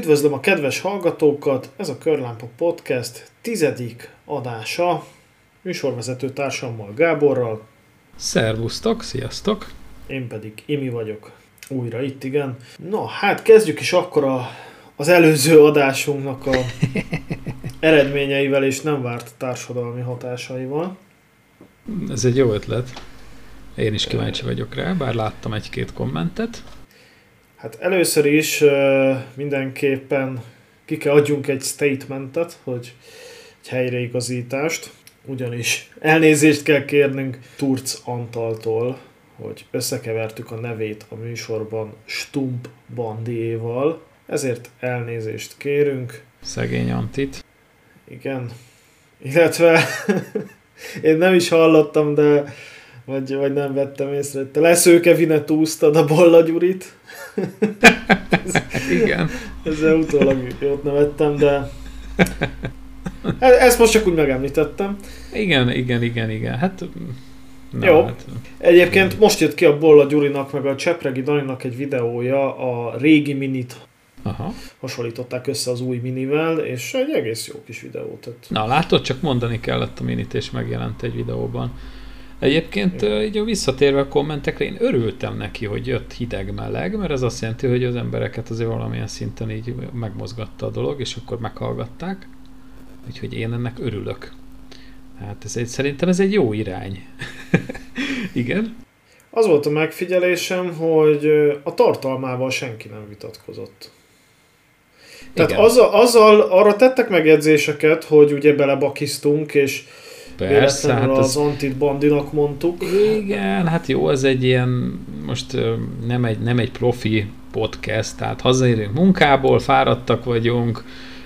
Üdvözlöm a kedves hallgatókat, ez a Körlámpa Podcast 10. adása, műsorvezető társammal Gáborral. Szervusztok, sziasztok! Én pedig Imi vagyok, újra itt, igen. Na, hát kezdjük is akkor az előző adásunknak a eredményeivel és nem várt társadalmi hatásaival. Ez egy jó ötlet. Én is kíváncsi vagyok rá, bár láttam egy-két kommentet. Hát először is mindenképpen ki kell adjunk egy statementet, hogy egy helyreigazítást, ugyanis elnézést kell kérnünk Turc Antaltól, hogy összekevertük a nevét a műsorban Stump Bandiéval, ezért elnézést kérünk. Szegény Antit. Igen, illetve én nem is hallottam, de vagy nem vettem észre, hogy te leszőke vinetúztad a Bolla Gyurit. Igen. Ezzel utólag jót nevettem, de ezt most csak úgy megemlítettem. Igen. Hát, na, jó. Hát. Egyébként most jött ki a Bolla Gyurinak, meg a Csepregi Daninak egy videója, a régi Minit. Aha. Hasonlították össze az új Minivel, és egy egész jó kis videót. Na látod, csak mondani kellett a Minit, és megjelent egy videóban. Egyébként így visszatérve a kommentekre, én örültem neki, hogy jött hideg-meleg, mert ez azt jelenti, hogy az embereket azért valamilyen szinten így megmozgatta a dolog, és akkor meghallgatták. Úgyhogy én ennek örülök. Hát szerintem ez egy jó irány. Igen? Az volt a megfigyelésem, hogy a tartalmával senki nem vitatkozott. Tehát azzal arra tettek megjegyzéseket, hogy ugye belebakisztunk, és persze, hát az Antit Bandinak mondtuk. Igen, hát jó, ez egy ilyen, most nem egy profi podcast, tehát hazaérünk munkából, fáradtak vagyunk,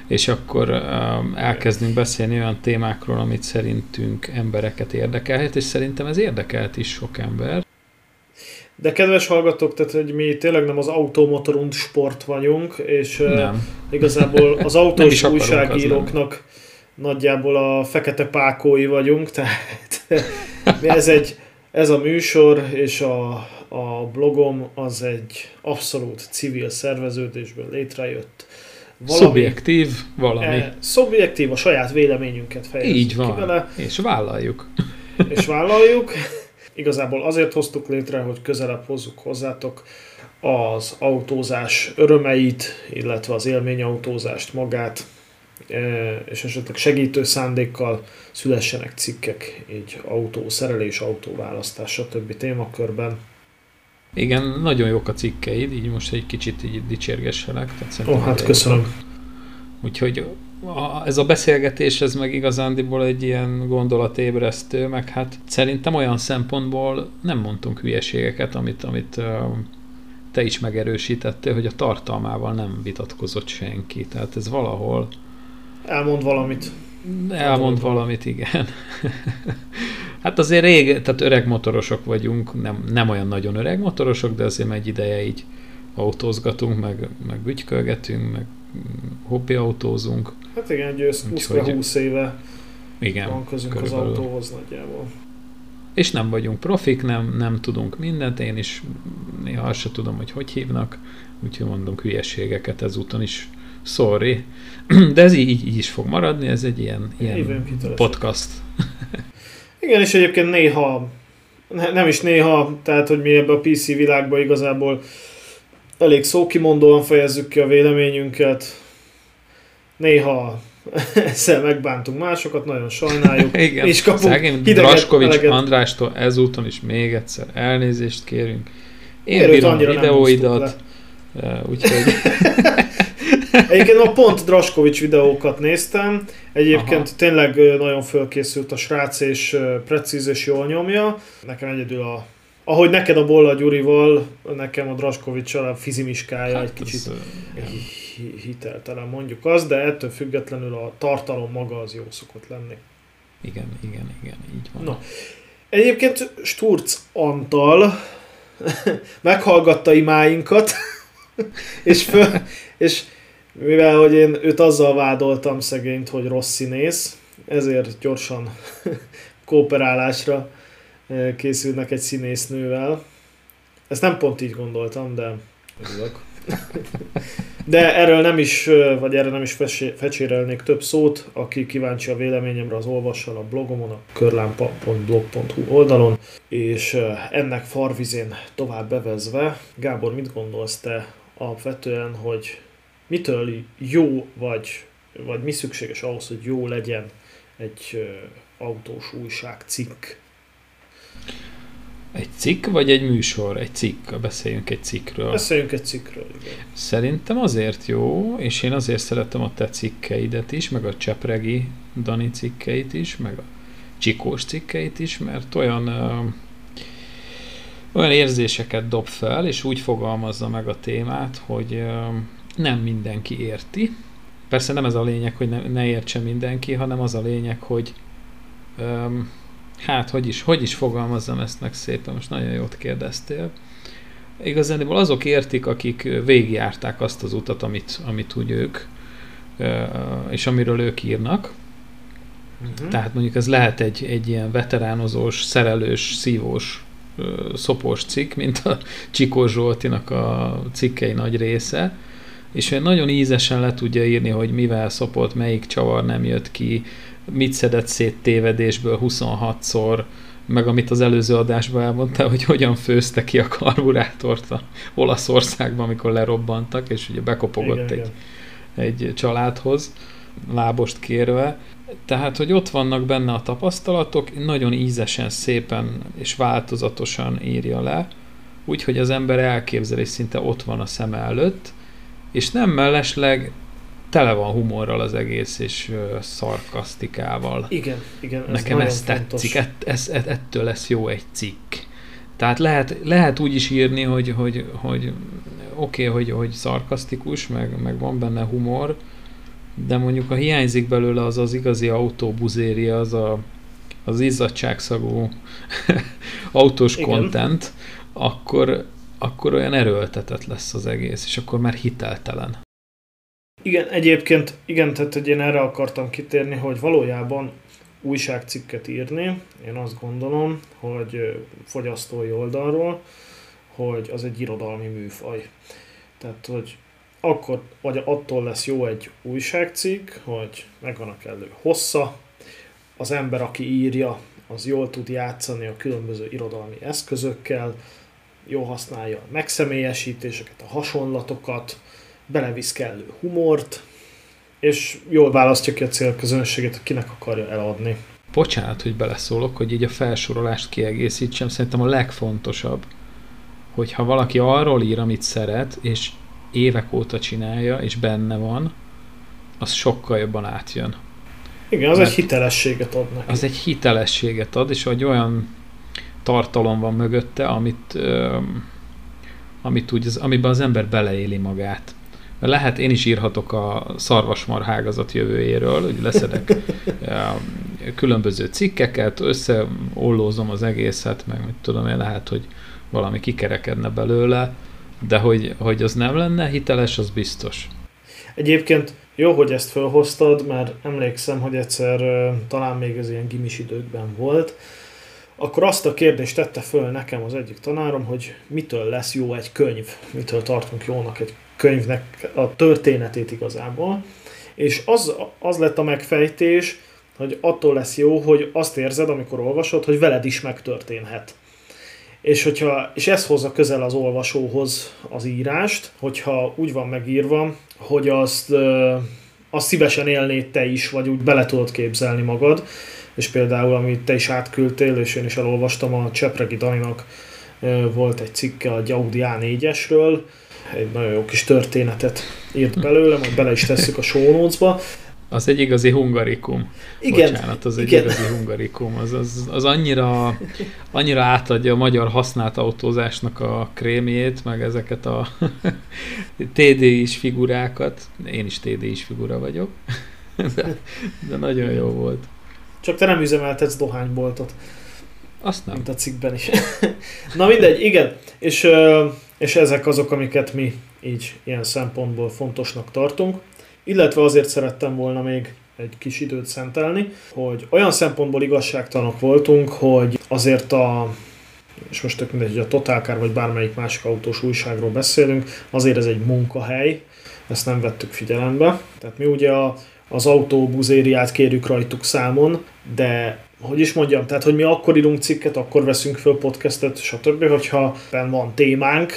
és akkor elkezdünk beszélni olyan témákról, amit szerintünk embereket érdekelhet, és szerintem ez érdekelt is sok ember. De kedves hallgatók, tehát hogy mi tényleg nem az automotor und sport vagyunk, és igazából az autós újságíróknak nagyjából a fekete pákói vagyunk, tehát ez a műsor és a blogom az egy abszolút civil szerveződésből létrejött. Szubjektív, a saját véleményünket fejezzük ki vele. És vállaljuk. Igazából azért hoztuk létre, hogy közelebb hozzuk hozzátok az autózás örömeit, illetve az élményautózást magát, és esetleg segítő szándékkal szülessenek cikkek, így autószerelés, autóválasztás, stb. Témakörben. Igen, nagyon jók a cikkeid, így most egy kicsit így dicsérgesselek. Hát köszönöm. Úgyhogy ez a beszélgetés, ez meg igazándiból egy ilyen gondolatébresztő, meg hát szerintem olyan szempontból nem mondtunk hülyeségeket, amit te is megerősítettél, hogy a tartalmával nem vitatkozott senki. Tehát ez valahol Elmond valamit, igen. Hát azért tehát öreg motorosok vagyunk, nem olyan nagyon öreg motorosok, de azért egy ideje így autózgatunk, meg bütykölgetünk, meg hobbi autózunk. Hát igen, 20 éve van közünk az autóhoz nagyjából. És nem vagyunk profik, nem tudunk mindent, én is néha azt se tudom, hogy hívnak, úgyhogy mondunk hülyeségeket ezúton is. Sorry. De ez így is fog maradni, ez egy ilyen podcast. Igen, és egyébként néha, nem is néha, tehát hogy mi ebbe a PC világban igazából elég szókimondóan fejezzük ki a véleményünket. Néha ezzel megbántunk másokat, nagyon sajnáljuk. Igen, és kapunk Draskovics Andrástól ezúton is még egyszer elnézést kérünk. Én bírom videóidat, úgyhogy... Egyébként ma pont Draskovics videókat néztem, egyébként tényleg nagyon fölkészült a srác, és precíz és jól nyomja. Nekem egyedül ahogy neked a Bolla Gyurival, nekem a Draskovics-sal a fizimiskája egy kicsit hiteltelen, mondjuk azt, de ettől függetlenül a tartalom maga az jó szokott lenni. Igen, így van. Na. Egyébként Sturc Antal meghallgatta imáinkat, és mivel, hogy én őt azzal vádoltam szegényt, hogy rossz színész, ezért gyorsan kooperálásra készülnek egy színésznővel. Ezt nem pont így gondoltam, de örülök. De erről nem is fecsérelnék több szót, aki kíváncsi a véleményemre, az olvassal a blogomon, a körlámpa.blog.hu oldalon, és ennek farvizén tovább bevezve, Gábor, mit gondolsz te alapvetően, hogy mitől jó vagy mi szükséges ahhoz, hogy jó legyen egy autós újságcikk? Egy cikk, vagy egy műsor? Egy cikk. Beszéljünk egy cikkről. Igen. Szerintem azért jó, és én azért szeretem a te cikkeidet is, meg a Csepregi Dani cikkeit is, meg a Csikós cikkeit is, mert olyan érzéseket dob fel, és úgy fogalmazza meg a témát, hogy nem mindenki érti. Persze nem ez a lényeg, hogy ne értse mindenki, hanem az a lényeg, hogy hogy is fogalmazzam ezt meg szépen, most nagyon jót kérdeztél. Igazából azok értik, akik végigjárták azt az utat, amit úgy ők, és amiről ők írnak. Uh-huh. Tehát mondjuk ez lehet egy ilyen veteránozós, szerelős, szívós, szopós cikk, mint a Csikós Zsoltinak a cikkei nagy része, és ő nagyon ízesen le tudja írni, hogy mivel szopott, melyik csavar nem jött ki, mit szedett szét tévedésből 26-szor, meg amit az előző adásban elmondtál, hogy hogyan főzte ki a karburátort a Olaszországban, amikor lerobbantak, és ugye bekopogott egy családhoz, lábost kérve. Tehát, hogy ott vannak benne a tapasztalatok, nagyon ízesen, szépen és változatosan írja le, úgyhogy az ember elképzelés szinte ott van a szeme előtt, és nem mellesleg tele van humorral az egész, és szarkasztikával. Igen. Ez nekem ez tetszik, ettől lesz jó egy cikk. Tehát lehet úgy is írni, hogy oké, hogy szarkasztikus, meg van benne humor, de mondjuk ha hiányzik belőle az igazi autóbuzéria, az izzadságszagú autós content, akkor olyan erőltetett lesz az egész, és akkor már hiteltelen. Igen, egyébként, tehát én erre akartam kitérni, hogy valójában újságcikket írni, én azt gondolom, hogy fogyasztói oldalról, hogy az egy irodalmi műfaj. Tehát, hogy akkor, vagy attól lesz jó egy újságcikk, hogy megvan a kellő hossza, az ember, aki írja, az jól tud játszani a különböző irodalmi eszközökkel, jól használja a megszemélyesítéseket, a hasonlatokat, belevisz kellő humort, és jól választja ki a célközönséget, akinek akarja eladni. Bocsánat, hogy beleszólok, hogy így a felsorolást kiegészítsem, szerintem a legfontosabb, hogyha valaki arról ír, amit szeret, és évek óta csinálja, és benne van, az sokkal jobban átjön. Igen, az egy hitelességet ad neki. Az egy hitelességet ad, és egy olyan tartalom van mögötte, amiben az ember beleéli magát. Lehet, én is írhatok a szarvasmarhágazat jövőjéről, hogy leszedek különböző cikkeket, összeollózom az egészet, meg mit tudom én, lehet, hogy valami kikerekedne belőle, de hogy az nem lenne hiteles, az biztos. Egyébként jó, hogy ezt felhoztad, mert emlékszem, hogy egyszer talán még az ilyen gimis időkben volt, akkor azt a kérdést tette föl nekem az egyik tanárom, hogy mitől lesz jó egy könyv, mitől tartunk jónak egy könyvnek a történetét igazából, és az lett a megfejtés, hogy attól lesz jó, hogy azt érzed, amikor olvasod, hogy veled is megtörténhet. És ez hozza közel az olvasóhoz az írást, hogyha úgy van megírva, hogy azt szívesen élnéd te is, vagy úgy bele tudod képzelni magad, és például, amit te is átküldtél, és én is elolvastam, a Csepregi Daninak volt egy cikke a Audi A4-esről, egy nagyon jó kis történetet írt belőle, majd bele is tesszük a show notes-ba. Az egy igazi hungarikum. Igen. Bocsánat, az egy igazi hungarikum. Az annyira átadja a magyar használt autózásnak a krémjét, meg ezeket a TD-is figurákat. Én is TD-is figura vagyok, de nagyon jó volt. Csak te nem üzemeltetsz dohányboltot. Azt nem. Mint a cikkben is. Na mindegy, igen. És ezek azok, amiket mi így ilyen szempontból fontosnak tartunk. Illetve azért szerettem volna még egy kis időt szentelni, hogy olyan szempontból igazságtalanok voltunk, hogy azért a és most tök mindegy, hogy a Totalcar vagy bármelyik másik autós újságról beszélünk, azért ez egy munkahely, ezt nem vettük figyelembe. Tehát mi ugye az autóbuzériát kérjük rajtuk számon, de hogy is mondjam, tehát hogy mi akkor írunk cikket, akkor veszünk föl podcastet, stb., hogyha van témánk,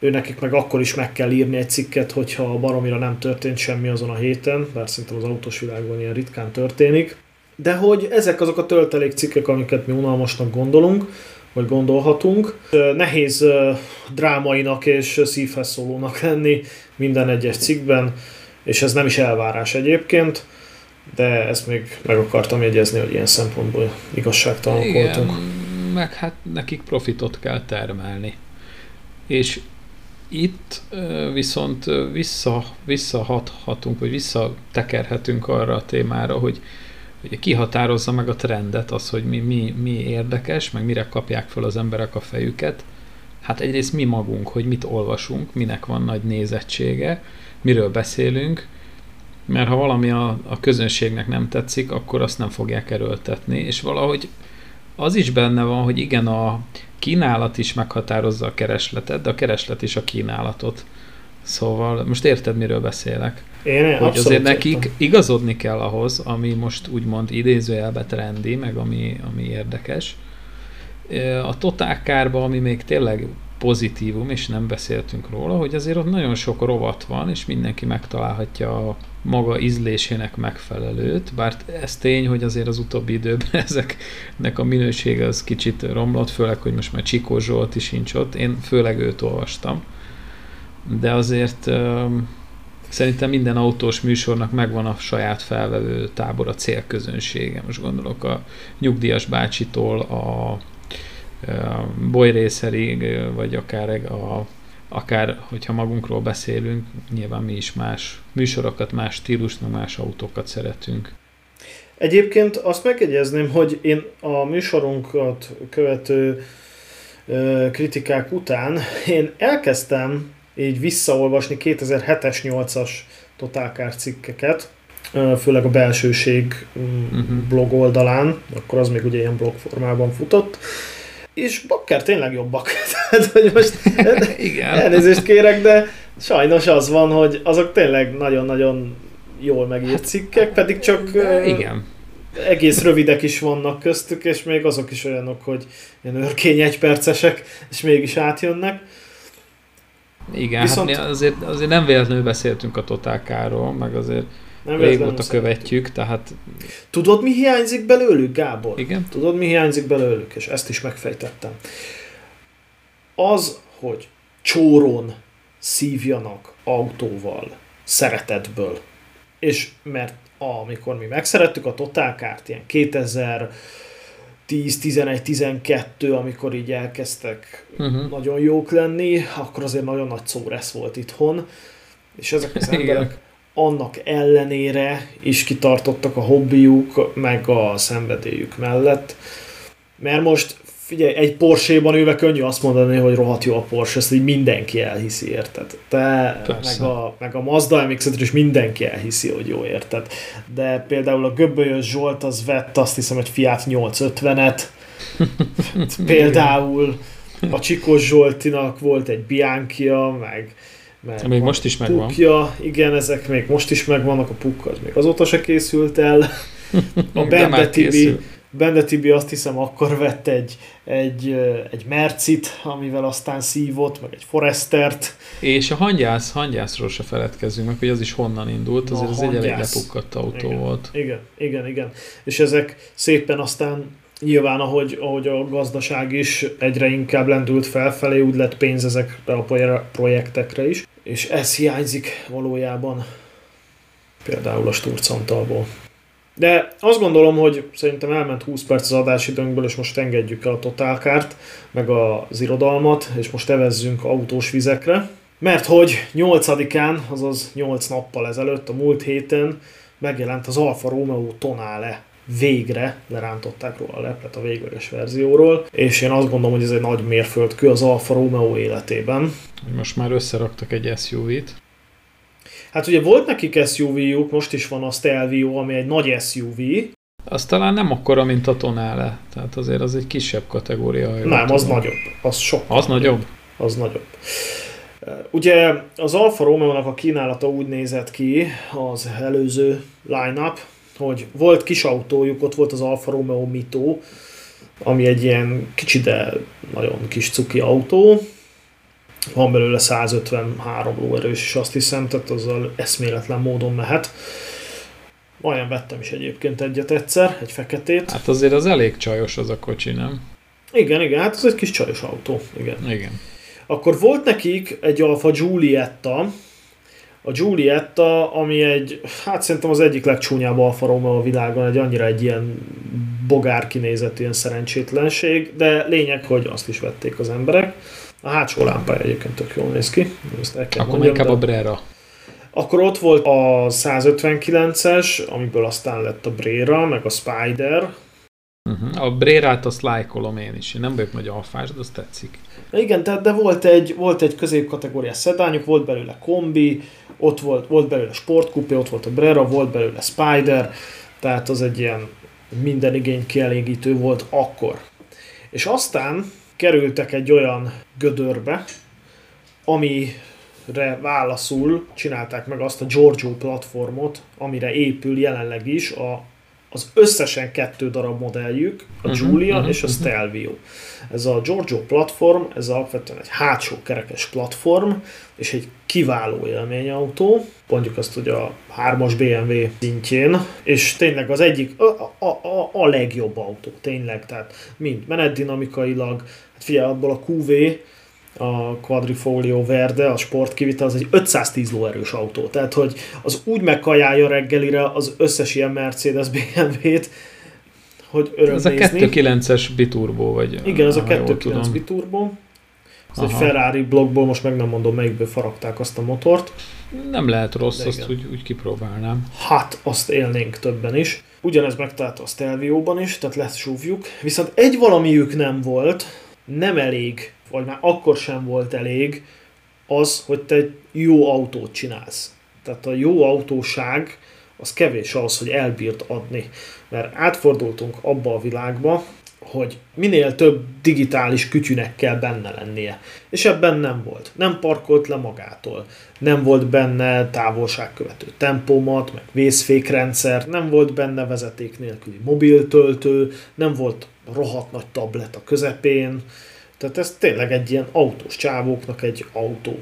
nekik meg akkor is meg kell írni egy cikket, hogyha baromira nem történt semmi azon a héten, bár szerintem az autós világban ilyen ritkán történik. De hogy ezek azok a töltelékcikkek, amiket mi unalmasnak gondolunk, vagy gondolhatunk. Nehéz drámainak és szívhez szólónak lenni minden egyes cikkben, és ez nem is elvárás egyébként, de ezt még meg akartam jegyezni, hogy ilyen szempontból igazságtalanok voltunk. Meg hát nekik profitot kell termelni. És itt viszont visszahathatunk, vagy visszatekerhetünk arra a témára, hogy ki határozza meg a trendet, az, hogy mi érdekes, meg mire kapják fel az emberek a fejüket. Hát egyrészt mi magunk, hogy mit olvasunk, minek van nagy nézettsége, miről beszélünk, mert ha valami a közönségnek nem tetszik, akkor azt nem fogják erőltetni, és valahogy az is benne van, hogy igen, a kínálat is meghatározza a keresletet, de a kereslet is a kínálatot. Szóval most érted, miről beszélek? Én hogy azért nekik igazodni kell ahhoz, ami most úgymond idézőjelbe trendi, meg ami érdekes. A Totalkárban, ami még tényleg pozitívum, és nem beszéltünk róla, hogy azért ott nagyon sok rovat van, és mindenki megtalálhatja a maga ízlésének megfelelőt, bár ez tény, hogy azért az utóbbi időben ezeknek a minősége az kicsit romlott, főleg, hogy most már Csikós Zsolt is nincs ott, én főleg őt olvastam. De azért szerintem minden autós műsornak megvan a saját felvevő tábor, a célközönsége. Most gondolok a nyugdíjas bácsitól, a bolyrészerig, vagy akár, hogyha magunkról beszélünk, nyilván mi is más műsorokat, más stílust, más autókat szeretünk. Egyébként azt megjegyezném, hogy én a műsorunkat követő kritikák után én elkezdtem így visszaolvasni 2007-es, 2008-as Totalcar cikkeket, főleg a Belsőség blog oldalán, akkor az még ugye ilyen blog formában futott, és bakker, tényleg jobbak. Tehát, hogy most elnézést kérek, de sajnos az van, hogy azok tényleg nagyon-nagyon jól megírt cikkek, pedig csak egész rövidek is vannak köztük, és még azok is olyanok, hogy ilyen örkény egypercesek, és mégis átjönnek. Igen, viszont... hát azért nem véletlenül beszéltünk a Totalcarról, meg azért régóta követjük, tehát... Tudod, mi hiányzik belőlük, Gábor? Igen? Tudod, mi hiányzik belőlük? És ezt is megfejtettem. Az, hogy csórón szívjanak autóval, szeretetből. És mert amikor mi megszerettük a Totalcart, ilyen 2010-11-12, amikor így elkezdtek nagyon jók lenni, akkor azért nagyon nagy szóresz volt itthon, és ezek az emberek annak ellenére is kitartottak a hobbiuk, meg a szenvedélyük mellett. Mert most, figyelj, egy Porsche-ban ülve könnyű azt mondani, hogy rohadt jó a Porsche, ezt így mindenki elhiszi, érted? Te, meg a Mazda MX-et is mindenki elhiszi, hogy jó, érted? De például a Göbölyös Zsolt az vett azt hiszem egy Fiat 850-et, például a Csikós Zsoltinak volt egy Bianchia, meg még most is megvan. Pukja, igen, ezek még most is megvannak, a Pukka az még azóta se készült el. A Bende Tibi azt hiszem akkor vett egy Mercit, amivel aztán szívott, meg egy Forestert. És a hangyászról se feledkezzünk meg, hogy az is honnan indult, azért az egy elég lepukkadt autó volt. Igen. És ezek szépen aztán nyilván, ahogy a gazdaság is egyre inkább lendült felfelé, úgy lett pénz ezekre a projektekre is. És ez hiányzik valójában például a Sturc Antalból. De azt gondolom, hogy szerintem elment 20 perc az adásidőnkből, és most engedjük el a Totalcart, meg az irodalmat, és most evezzünk autós vizekre. Mert hogy 8-án, azaz 8 nappal ezelőtt, a múlt héten megjelent az Alfa Romeo Tonale. Végre lerántották róla a leplet a végleges verzióról, és én azt gondolom, hogy ez egy nagy mérföldkő az Alfa Romeo életében. Most már összeraktak egy SUV-t. Hát ugye volt nekik SUV-juk, most is van a Stelvio, ami egy nagy SUV. az talán nem akkora, mint a Tonale. Tehát azért az egy kisebb kategória. Nem, az nagyobb. Az sokkal. Az nagyobb? Az nagyobb. Ugye az Alfa Romeo-nak a kínálata úgy nézett ki az előző line-up, hogy volt kis autójuk, ott volt az Alfa Romeo Mito, ami egy ilyen kicsi, de nagyon kis cuki autó. Van belőle 153 lóerős is, azt hiszem, tehát azzal eszméletlen módon mehet. Majdnem vettem is egyébként egyet egyszer, egy feketét. Hát azért az elég csajos az a kocsi, nem? Igen, igen, hát az egy kis csajos autó. Igen. Igen. Akkor volt nekik egy Alfa Giulietta, a Giulietta, ami egy, hát szerintem az egyik legcsúnyább Alfa Romeo a világon, egy annyira egy ilyen bogár kinézet, ilyen szerencsétlenség, de lényeg, hogy azt is vették az emberek. A hátsó lámpája egyébként tök jól néz ki. Akkor inkább a Brera. Akkor ott volt a 159-es, amiből aztán lett a Brera, meg a Spider. A Brérát azt lájkolom én is. Én nem vagyok nagy alfás, de az tetszik. Igen, de volt egy középkategóriás szedányuk, volt belőle kombi, ott volt belőle sportkupé, ott volt a Brera, volt belőle Spider, tehát az egy ilyen minden igény kielégítő volt akkor. És aztán kerültek egy olyan gödörbe, amire válaszul csinálták meg azt a Giorgio platformot, amire épül jelenleg is az összesen 2 darab modelljük, a Giulia és a Stelvio. Ez a Giorgio platform, ez alapvetően egy hátsó kerekes platform, és egy kiváló élményautó, mondjuk azt ugye a 3-as BMW szintjén, és tényleg az egyik, a legjobb autó, tényleg, tehát mind menetdinamikailag, hát figyelj, abból a QV, a Quadrifoglio Verde, a sportkivitel, az egy 510 lóerős autó. Tehát, hogy az úgy megkajálja reggelire az összes ilyen Mercedes BMW-t, hogy öröm nézni. Ez a 2.9-es biturbó vagy. Igen, ez a 2.9 biturbó. Ez egy Ferrari blokkból, most meg nem mondom, melyikből faragták azt a motort. Nem lehet rossz, azt úgy kipróbálnám. Hát, azt élnénk többen is. Ugyanez megtalálta a Stelvio-ban is, tehát lesúvjuk. Viszont egy valamiük nem volt, nem elég, vagy már akkor sem volt elég az, hogy te egy jó autót csinálsz. Tehát a jó autóság az kevés ahhoz, hogy elbírt adni. Mert átfordultunk abba a világba, hogy minél több digitális kütyűnek kell benne lennie. És ebben nem volt. Nem parkolt le magától. Nem volt benne távolságkövető tempomat, meg vészfékrendszer, nem volt benne vezeték nélküli mobiltöltő, nem volt rohadt nagy tablet a közepén. Tehát ez tényleg egy ilyen autós csávóknak egy autó.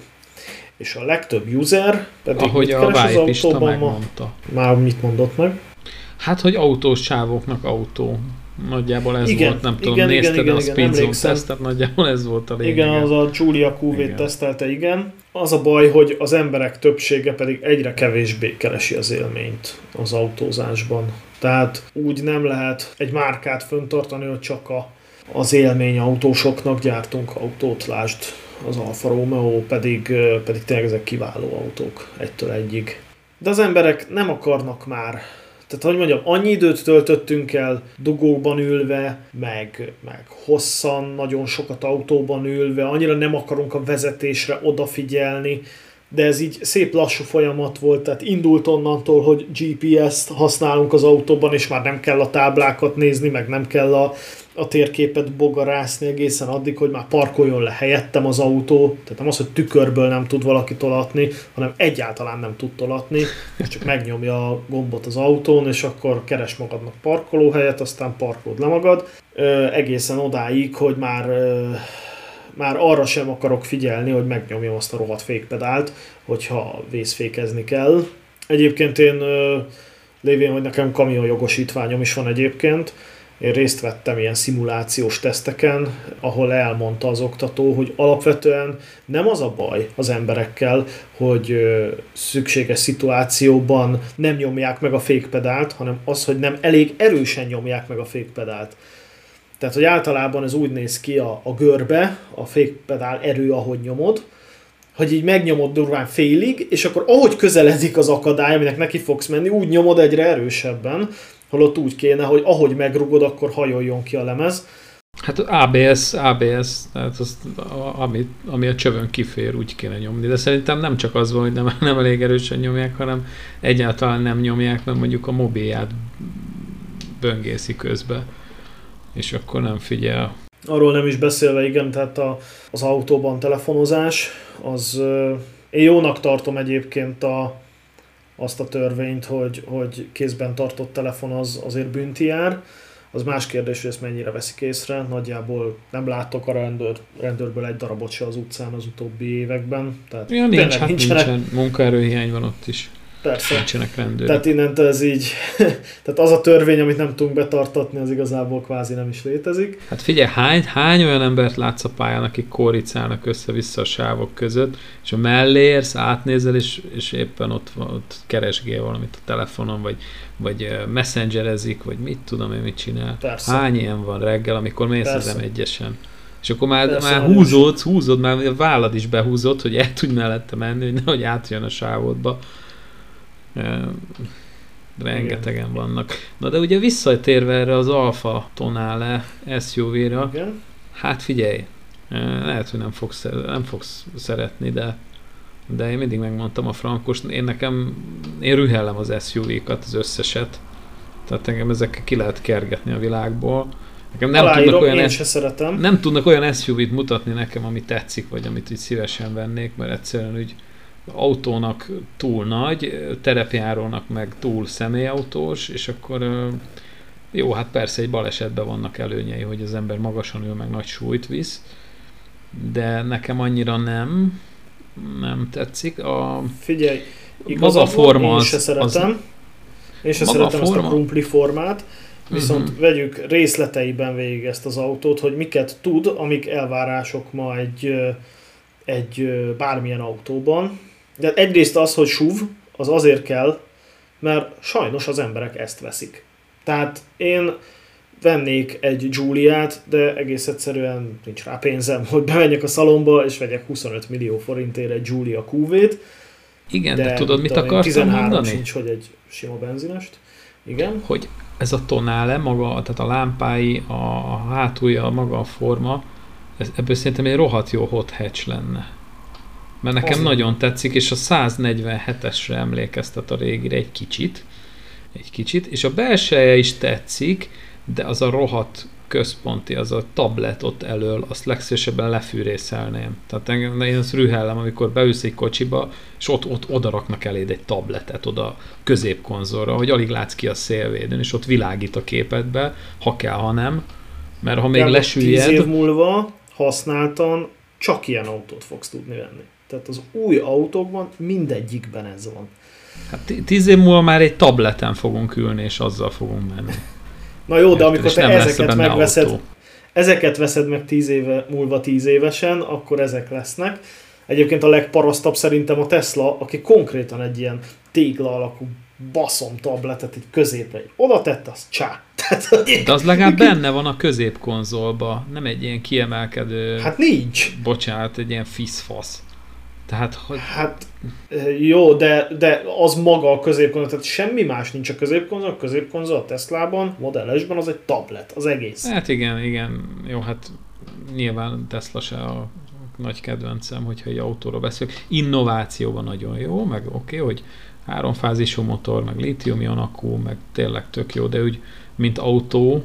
És a legtöbb user pedig ahogy a Vájpista megmondta. Már mit mondott meg? Hát, hogy autós csávóknak autó. Nagyjából ez igen, volt, nem igen, tudom, igen, nézted igen, a Speed Zone tesztet, nagyjából ez volt a lényeg. Igen, az a Giulia QV-t tesztelte, igen. Az a baj, hogy az emberek többsége pedig egyre kevésbé keresi az élményt az autózásban. Tehát úgy nem lehet egy márkát föntartani, hogy csak az élményautósoknak gyártunk autót, lásd az Alfa Romeo, pedig tényleg ezek kiváló autók egytől egyig. De az emberek nem akarnak már, tehát hogy mondjam, annyi időt töltöttünk el dugóban ülve, meg hosszan, nagyon sokat autóban ülve, annyira nem akarunk a vezetésre odafigyelni, de ez így szép lassú folyamat volt, tehát indult onnantól, hogy GPS-t használunk az autóban, és már nem kell a táblákat nézni, meg nem kell a térképet bogarászni egészen addig, hogy már parkoljon le helyettem az autó, tehát nem az, hogy tükörből nem tud valaki tolatni, hanem egyáltalán nem tud tolatni, és csak megnyomja a gombot az autón, és akkor keres magadnak parkolóhelyet, aztán parkold le magad, egészen odáig, hogy már arra sem akarok figyelni, hogy megnyomjam azt a rohadt fékpedált, hogyha vészfékezni kell. Egyébként én, lévén, hogy nekem kamionjogosítványom is van egyébként, én részt vettem ilyen szimulációs teszteken, ahol elmondta az oktató, hogy alapvetően nem az a baj az emberekkel, hogy szükséges szituációban nem nyomják meg a fékpedált, hanem az, hogy nem elég erősen nyomják meg a fékpedált. Tehát, hogy általában ez úgy néz ki a görbe, a fékpedál erő, ahogy nyomod, hogy így megnyomod durván félig, és akkor ahogy közeledik az akadály, aminek neki fogsz menni, úgy nyomod egyre erősebben, holott úgy kéne, hogy ahogy megrugod, akkor hajoljon ki a lemez. Hát ABS, tehát azt, ami a csövön kifér, úgy kéne nyomni. De szerintem nem csak az van, hogy nem elég erősen nyomják, hanem egyáltalán nem nyomják, mert mondjuk a mobilját böngészi közbe, és akkor nem figyel. Arról nem is beszélve, igen, tehát az autóban telefonozás, az én jónak tartom egyébként azt a törvényt, hogy kézben tartott telefon az azért bűnti jár. Az más kérdés, hogy ezt mennyire veszik észre. Nagyjából nem látok a rendőrből egy darabot se az utcán az utóbbi években. Tehát ja, nincs, hát nincsen. Munkaerőhiány van ott is. Persze. Nincsenek rendőrök. Tehát innentől ez így. Tehát az a törvény, amit nem tudunk betartatni, az igazából kvázi nem is létezik. Hát figyelj, hány olyan embert látsz a pályán, akik kóricálnak össze-vissza a sávok között, és a mellé érsz, átnézel, és éppen ott keresgél valamit a telefonon, vagy messengerezik, vagy mit tudom én mit csinál. Persze. Hány ilyen van reggel, amikor mész az M1-esen. És akkor már húzod, már a vállad is behúzod, hogy el tudj mellette menni, hogy nehogy átjön a sávodba. Rengetegen igen. Vannak. Na de ugye visszatérve erre az Alfa Tonale SUV-ra, igen. Hát figyelj, lehet, hogy nem fogsz szeretni, de én mindig megmondtam a Frankos, én rühellem az SUV-kat, az összeset, tehát engem ezekkel ki lehet kergetni a világból. Nekem nem tudnak olyan SUV-t mutatni nekem, ami tetszik, vagy amit így szívesen vennék, mert egyszerűen úgy autónak túl nagy, terepjárónak meg túl személyautós, és akkor jó, hát persze egy balesetben vannak előnyei, hogy az ember magasan ül, meg nagy súlyt visz, de nekem annyira nem tetszik. Figyelj, igazából én se szeretem, ezt a krumpli formát, viszont vegyük részleteiben végig ezt az autót, hogy miket tud, amik elvárások ma egy bármilyen autóban. De egyrészt az, hogy SUV, az azért kell, mert sajnos az emberek ezt veszik. Tehát én vennék egy Giuliát, de egész egyszerűen nincs rá pénzem, hogy bemenjek a szalomba, és vegyek 25 millió forintért egy Giulia QV-t. Igen, de tudod, mit akartam mondani? Sincs, hogy egy sima benzinest. Igen. Hogy ez a Tonale maga, tehát a lámpái, a hátulja, maga a forma, ebből szerintem egy rohadt jó hot hatch lenne. Mert nekem nagyon tetszik, és a 147-esre emlékeztet a régire egy kicsit, és a belseje is tetszik, de az a rohadt központi, az a tablet ott elől, azt legszívesebben lefűrészelném. Tehát én azt rühellem, amikor beülsz egy kocsiba, és ott odaraknak eléd egy tabletet oda középkonzolra, hogy alig látsz ki a szélvédőn, és ott világít a képedbe, ha kell, ha nem, mert ha még lesüllyed... 10 év múlva használtan csak ilyen autót fogsz tudni venni. Tehát az új autókban mindegyikben ez van. Hát 10 év múlva már egy tableten fogunk ülni, és azzal fogunk menni. Na jó, de amikor te ezeket megveszed, autó. Ezeket veszed meg 10 év múlva 10 évesen, akkor ezek lesznek. Egyébként a legparasztabb szerintem a Tesla, aki konkrétan egy ilyen tégla alakú baszom tabletet egy középre, oda tett, az csá. De az legalább benne van a középkonzolba, nem egy ilyen kiemelkedő... Hát nincs. Bocsánat, egy ilyen fiszfasz. Tehát, hogy... Hát jó, de az maga a középkonzol, tehát semmi más nincs a középkonzol a Teslában, Model S-ben az egy tablet, az egész. Hát igen, jó, hát nyilván Tesla se a nagy kedvencem, hogyha egy autóról beszélünk. Innovációban nagyon jó, meg oké, hogy háromfázisú motor, meg lítium-ion akku, meg tényleg tök jó, de úgy mint autó,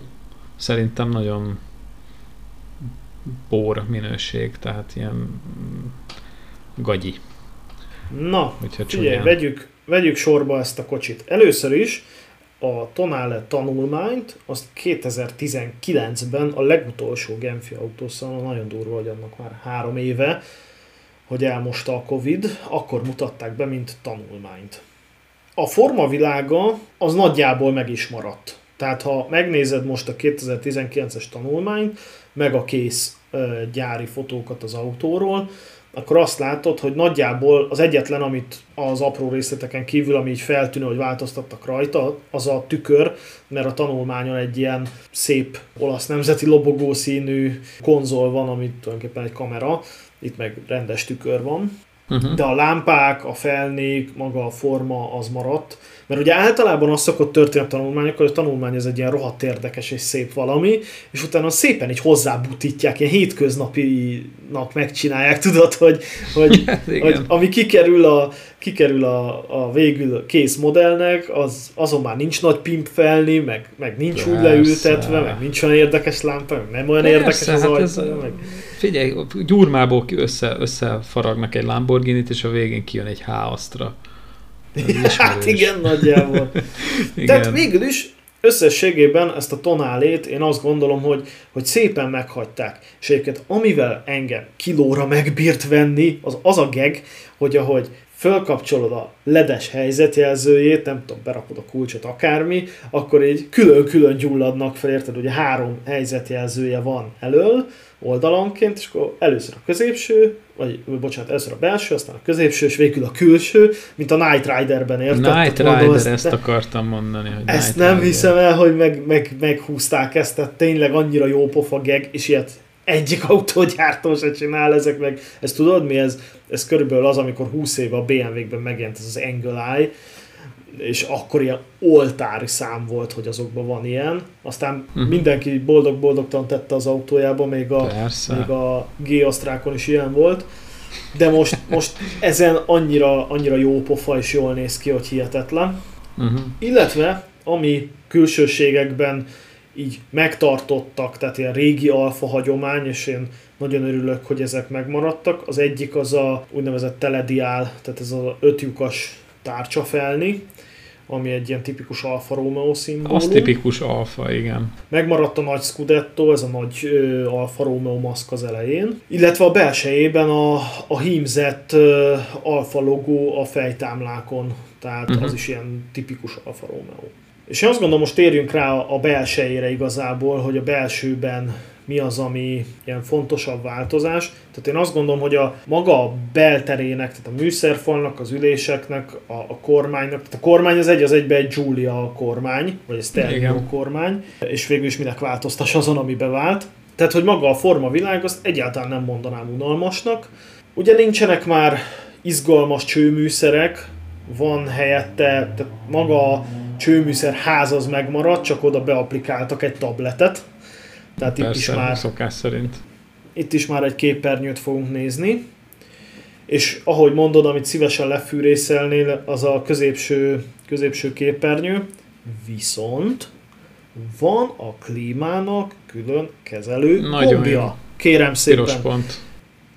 szerintem nagyon pór minőség, tehát ilyen gagyi. Na, figyelj, vegyük sorba ezt a kocsit. Először is a Tonale tanulmányt, azt 2019-ben a legutolsó Genfi autószalon, nagyon durva, hogy annak már 3 éve, hogy elmosta a Covid, akkor mutatták be, mint tanulmányt. A formavilága az nagyjából meg is maradt. Tehát ha megnézed most a 2019-es tanulmányt, meg a kész gyári fotókat az autóról, akkor azt látod, hogy nagyjából az egyetlen, amit az apró részleteken kívül, ami így feltűnő, hogy változtattak rajta, az a tükör, mert a tanulmányon egy ilyen szép olasz nemzeti lobogó színű konzol van, amit tulajdonképpen egy kamera, itt meg rendes tükör van. De a lámpák, a felnék, maga a forma az maradt. Mert ugye általában az szokott történni a tanulmányok, hogy a tanulmány ez egy ilyen rohadt érdekes és szép valami, és utána szépen így hozzábutítják, ilyen hétköznapinak megcsinálják, tudod, hogy ami kikerül a végül kész modellnek, azon már nincs nagy pimp felni, meg nincs persze. Úgy leültetve, meg nincs olyan érdekes lámpa, meg nem olyan persze, érdekes az ajtaja. Hát figyelj, gyurmából összefaragnak egy Lamborghinit, és a végén kijön egy H-Astra. Hát igen, nagyjából. Igen. Tehát végül is összességében ezt a Tonalét én azt gondolom, hogy szépen meghagyták. És egyébként amivel engem kilóra megbírt venni, az a geg, hogy ahogy fölkapcsolod a ledes helyzetjelzőjét, nem tudom, berakod a kulcsot akármi, akkor így külön-külön gyulladnak fel, érted, ugye 3 helyzetjelzője van elől, oldalanként, és akkor először a középső, először a belső, aztán a középső, és végül a külső, mint a Knight Riderben, érted? Knight Rider, ezt akartam mondani. Hogy ezt nem hiszem el, hogy meghúzták ezt, tehát tényleg annyira jó pofa geg, és ilyet egyik autógyártó se csinál, ezek meg, ezt tudod mi, ez körülbelül az, amikor 20 éve a BMW-kben megjelent ez az Angle Eye, és akkor ilyen oltári szám volt, hogy azokban van ilyen. Aztán mindenki boldog-boldogtalan tette az autójába, még a G-Astrákon is ilyen volt. De most ezen annyira jó pofa és jól néz ki, hogy hihetetlen. Illetve, ami külsőségekben így megtartottak, tehát ilyen régi alfa hagyomány, és én nagyon örülök, hogy ezek megmaradtak. Az egyik az a úgynevezett telediál, tehát ez az 5 lyukas tárcsafelni, ami egy ilyen tipikus Alfa Romeo szimbólum. Az tipikus Alfa, igen. Megmaradt a nagy Scudetto, ez a nagy Alfa Romeo maszk az elején. Illetve a belsejében a hímzett Alfa logó a fejtámlákon, tehát az is ilyen tipikus Alfa Romeo. És én azt gondolom, most térjünk rá a belsejére igazából, hogy a belsőben mi az, ami ilyen fontosabb változás. Tehát én azt gondolom, hogy a maga a belterének, tehát a műszerfalnak, az üléseknek, a kormánynak, tehát a kormány az egybe egy Giulia kormány, vagy egy Stelvio kormány, és végül is minek változtas azon, ami bevált. Tehát, hogy maga a formavilág, azt egyáltalán nem mondanám unalmasnak. Ugye nincsenek már izgalmas csőműszerek, van helyette, tehát maga a csőműszer ház az megmaradt, csak oda beaplikáltak egy tabletet. Tehát persze, itt is már szokás szerint. Itt is már egy képernyőt fogunk nézni. És ahogy mondod, amit szívesen lefűrészelnél, az a középső képernyő. Viszont van a klímának külön kezelő gombja. Kérem szépen. Piros pont.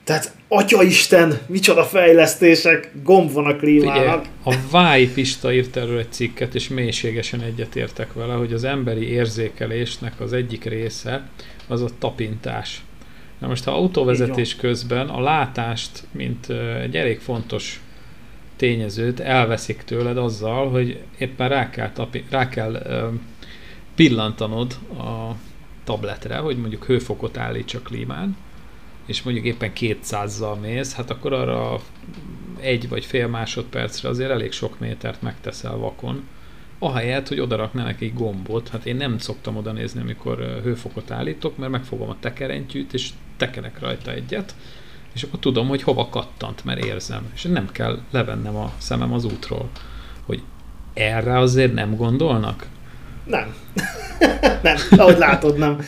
Tehát atyaisten, micsoda fejlesztések, gomb van a klímának. Figyelj, a Váj Pista írt erről egy cikket, és mélységesen egyetértek vele, hogy az emberi érzékelésnek az egyik része az a tapintás. Na most, ha autóvezetés közben a látást, mint egy elég fontos tényezőt elveszik tőled azzal, hogy éppen rá kell pillantanod a tabletre, hogy mondjuk hőfokot állíts a klímán, és mondjuk éppen 200-zal mész, hát akkor arra egy vagy fél másodpercre azért elég sok métert megteszel vakon, ahelyett, hogy odaraknának egy gombot. Hát én nem szoktam oda nézni, amikor hőfokot állítok, mert megfogom a tekerentyűt, és tekerek rajta egyet, és akkor tudom, hogy hova kattant, mert érzem. És nem kell levennem a szemem az útról. Hogy erre azért nem gondolnak? Nem. Nem, ahogy látod, nem.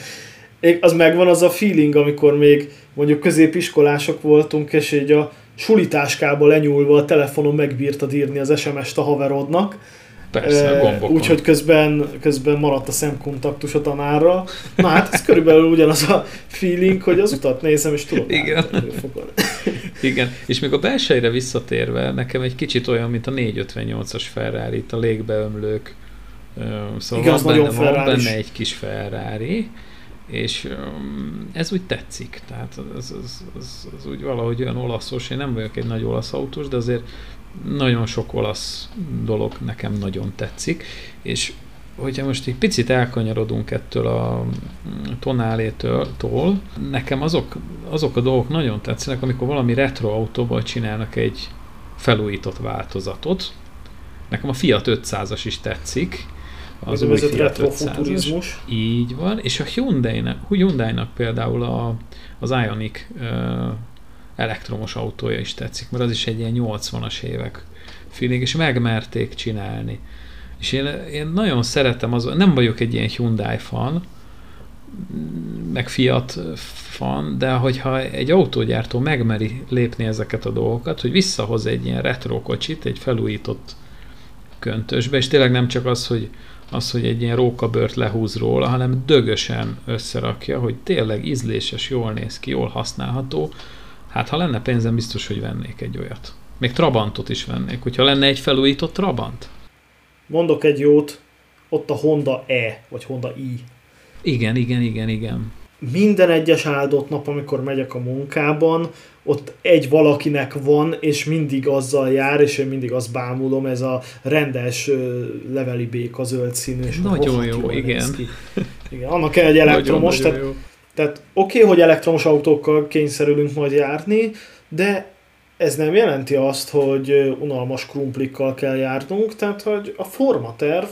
Az megvan az a feeling, amikor még mondjuk középiskolások voltunk, és így a sulitáskába lenyúlva a telefonon megbírtad írni az SMS-t a haverodnak. Persze, úgyhogy közben maradt a szemkontaktus a tanárral. Na hát ez körülbelül ugyanaz a feeling, hogy az utat nézem, és tudod. Igen. Igen, és még a belsejre visszatérve nekem egy kicsit olyan, mint a 458-as Ferrari, itt a légbeömlők. Szóval igen, van benne egy kis Ferrari. És ez úgy tetszik, tehát az úgy valahogy olyan olaszos, én nem vagyok egy nagy olasz autós, de azért nagyon sok olasz dolog nekem nagyon tetszik, és hogyha most egy picit elkanyarodunk ettől a Tonalétől, nekem azok a dolgok nagyon tetszenek, amikor valami retro autóból csinálnak egy felújított változatot. Nekem a Fiat 500-as is tetszik, az új Fiat 500-as. Így van, és a Hyundai-nak például az Ioniq elektromos autója is tetszik, mert az is egy ilyen 80-as évek feeling, és megmerték csinálni. És én nagyon szeretem, nem vagyok egy ilyen Hyundai fan, meg Fiat fan, de hogyha egy autógyártó megmeri lépni ezeket a dolgokat, hogy visszahoz egy ilyen retro kocsit, egy felújított köntösbe, és tényleg nem csak az, hogy egy ilyen rókabört lehúz róla, hanem dögösen összerakja, hogy tényleg ízléses, jól néz ki, jól használható. Hát ha lenne pénzem, biztos, hogy vennék egy olyat. Még Trabantot is vennék, hogyha lenne egy felújított Trabant. Mondok egy jót, ott a Honda E, vagy Honda i. Igen. Minden egyes áldott nap, amikor megyek a munkában, ott egy valakinek van, és mindig azzal jár, és én mindig azt bámulom, ez a rendes leveli béka zöld színű. És nagyon jó, igen. Annak kell, hogy elektromos. Tehát oké, hogy elektromos autókkal kényszerülünk majd járni, de ez nem jelenti azt, hogy unalmas krumplikkal kell járnunk, tehát hogy a formaterv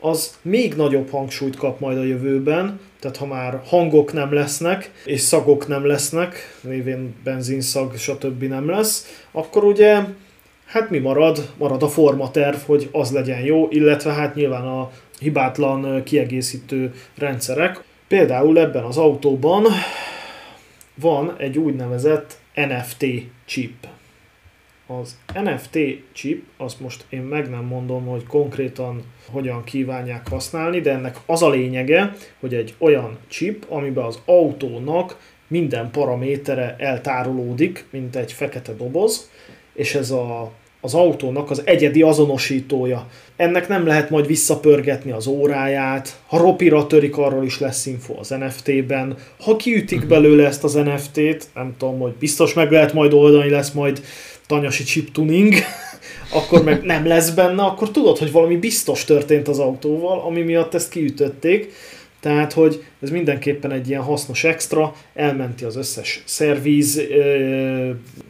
az még nagyobb hangsúlyt kap majd a jövőben, tehát ha már hangok nem lesznek, és szagok nem lesznek, révén benzinszag, stb. Nem lesz, akkor ugye, hát mi marad? Marad a formaterv, hogy az legyen jó, illetve hát nyilván a hibátlan kiegészítő rendszerek. Például ebben az autóban van egy úgynevezett NFT chip. Az NFT chip, azt most én meg nem mondom, hogy konkrétan hogyan kívánják használni, de ennek az a lényege, hogy egy olyan chip, amiben az autónak minden paramétere eltárolódik, mint egy fekete doboz, és ez az autónak az egyedi azonosítója. Ennek nem lehet majd visszapörgetni az óráját, ha ropira törik, arról is lesz info az NFT-ben, ha kiütik belőle ezt az NFT-t, nem tudom, hogy biztos meg lehet majd oldani, lesz majd tanyasi chip tuning, akkor meg nem lesz benne, akkor tudod, hogy valami biztos történt az autóval, ami miatt ezt kiütötték, tehát, hogy ez mindenképpen egy ilyen hasznos extra, elmenti az összes szerviz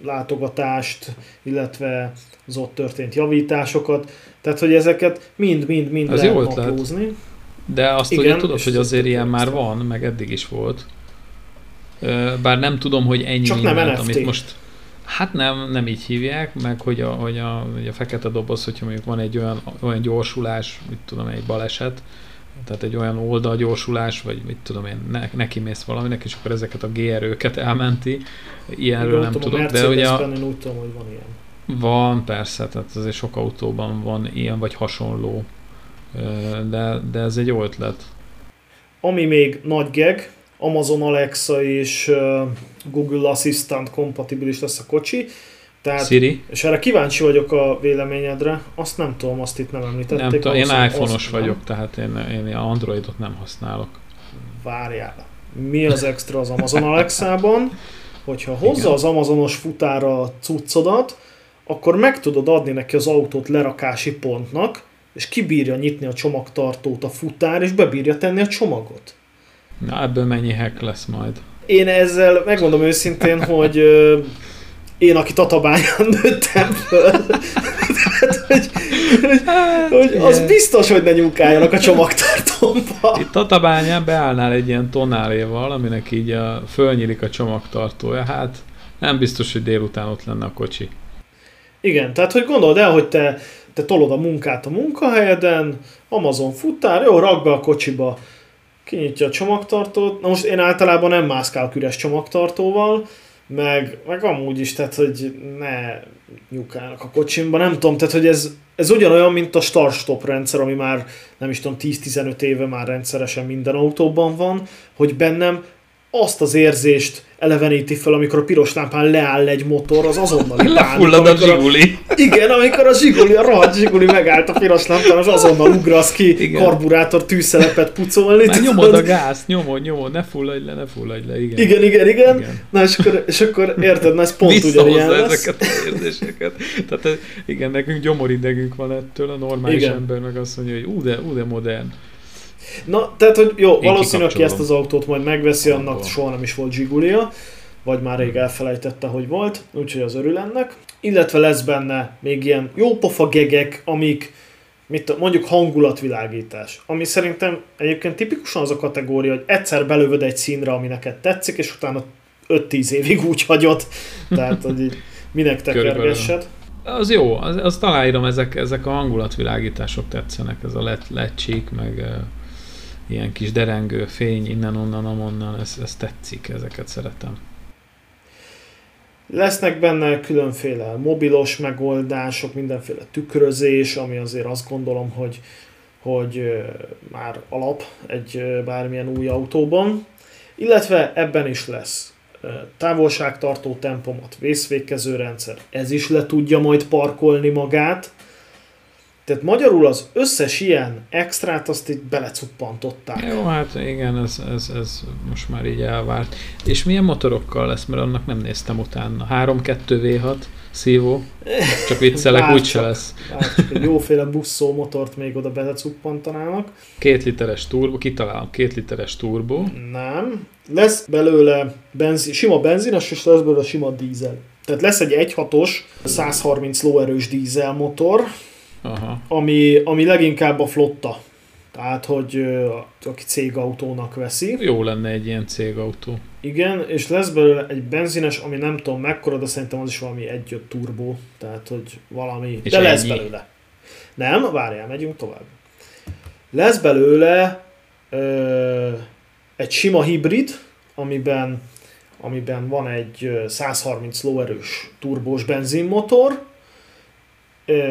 látogatást, illetve az ott történt javításokat, tehát, hogy ezeket mind lehet naplózni. De azt ugye tudod, hogy azért ilyen már van, meg eddig is volt. Bár nem tudom, hogy ennyi mindent, amit most... Hát nem így hívják, meg hogy a fekete doboz, hogyha mondjuk van egy olyan gyorsulás, mit tudom, egy baleset, tehát egy olyan oldalgyorsulás, vagy mit tudom én, neki mész valaminek, és akkor ezeket a G-erőket elmenti. Ilyenről nem tudom. De ugye úgy tudom, hogy van ilyen. Van, persze, tehát azért sok autóban van ilyen, vagy hasonló. De ez egy jó ötlet. Ami még nagy geg, Amazon Alexa és Google Assistant kompatibilis lesz a kocsi. Tehát, Siri. És erre kíváncsi vagyok a véleményedre. Azt nem tudom, azt itt nem említették. Nem tudom, én iPhone-os vagyok, tehát én Androidot nem használok. Várjál. Mi az extra az Amazon Alexában? Hogyha hozza az Amazonos futára a cuccodat, akkor meg tudod adni neki az autót lerakási pontnak, és kibírja nyitni a csomagtartót a futár, és bebírja tenni a csomagot. Na, ebből mennyi hack lesz majd? Én ezzel megmondom őszintén, hogy én, aki Tatabányán nőttem föl, tehát, hogy az biztos, hogy ne nyúkáljanak a csomagtartómba. Itt Tatabányán beállnál egy ilyen Tonáléval, aminek így fölnyílik a csomagtartója, hát nem biztos, hogy délután ott lenne a kocsi. Igen, tehát hogy gondold el, hogy te tolod a munkát a munkahelyeden, Amazon futár, jó, rakd be a kocsiba. Kinyitja a csomagtartót. Na most én általában nem mászkálok üres csomagtartóval, meg amúgy is, tehát hogy ne nyúkálnak a kocsimba, nem tudom, tehát hogy ez ugyanolyan, mint a start-stop rendszer, ami már nem is tudom, 10-15 éve már rendszeresen minden autóban van, hogy bennem azt az érzést eleveníti fel, amikor a piros lámpán leáll egy motor, az azonnali lefullad a Zsiguli. Igen, amikor a Zsiguli, a rohadt Zsiguli megállt a piros lámpán, az azonnal ugrasz ki, igen. Karburátor tűzszelepet pucolni. Már nyomod a gázt, nyomod, ne fulladj le, igen. Igen. Na és akkor érted, na ez pont ugyanilyen lesz. Ezeket az érzéseket. Tehát igen, nekünk gyomoridegünk van ettől, a normális ember meg azt mondja, hogy de modern. Na, tehát, hogy jó, valószínűleg aki ezt az autót majd megveszi, annak soha nem is volt Zsigulia, vagy már rég elfelejtette, hogy volt, úgyhogy az örül ennek. Illetve lesz benne még ilyen jópofa gegek, amik, mondjuk hangulatvilágítás, ami szerintem egyébként tipikusan az a kategória, hogy egyszer belövöd egy színre, ami neked tetszik, és utána 5-10 évig úgy hagyott, tehát hogy így minek tekergessed. Az jó, azt aláírom, ezek a hangulatvilágítások tetszenek, ez a lecsík, meg ilyen kis derengő fény innen-onnan, amonnan, ez tetszik, ezeket szeretem. Lesznek benne különféle mobilos megoldások, mindenféle tükrözés, ami azért azt gondolom, hogy már alap egy bármilyen új autóban, illetve ebben is lesz távolságtartó tempomat, vészfékező rendszer, ez is le tudja majd parkolni magát. Tehát magyarul az összes ilyen extrát azt így belecuppantották. Jó, hát igen, ez most már így elvárt. És milyen motorokkal lesz, mert annak nem néztem utána. 3-2 V6 szívó, csak viccelek, úgyse lesz. Bárcsak egy jóféle buszó motort még oda belecuppantanának. 2 literes turbó, kitalálom, 2 literes turbó. Nem, lesz belőle sima benzines, és lesz belőle sima dízel. Tehát lesz egy 1.6-os, 130 lóerős dízelmotor. Aha. Ami leginkább a flotta, tehát hogy aki cégautónak veszi. Jó lenne egy ilyen cégautó. Igen, és lesz belőle egy benzines, ami nem tudom mekkora, de szerintem az is valami 1.5 turbó, tehát hogy valami, és de lesz belőle. Nem, várjál, megyünk tovább. Lesz belőle egy sima hibrid, amiben van egy 130 lóerős turbós benzinmotor,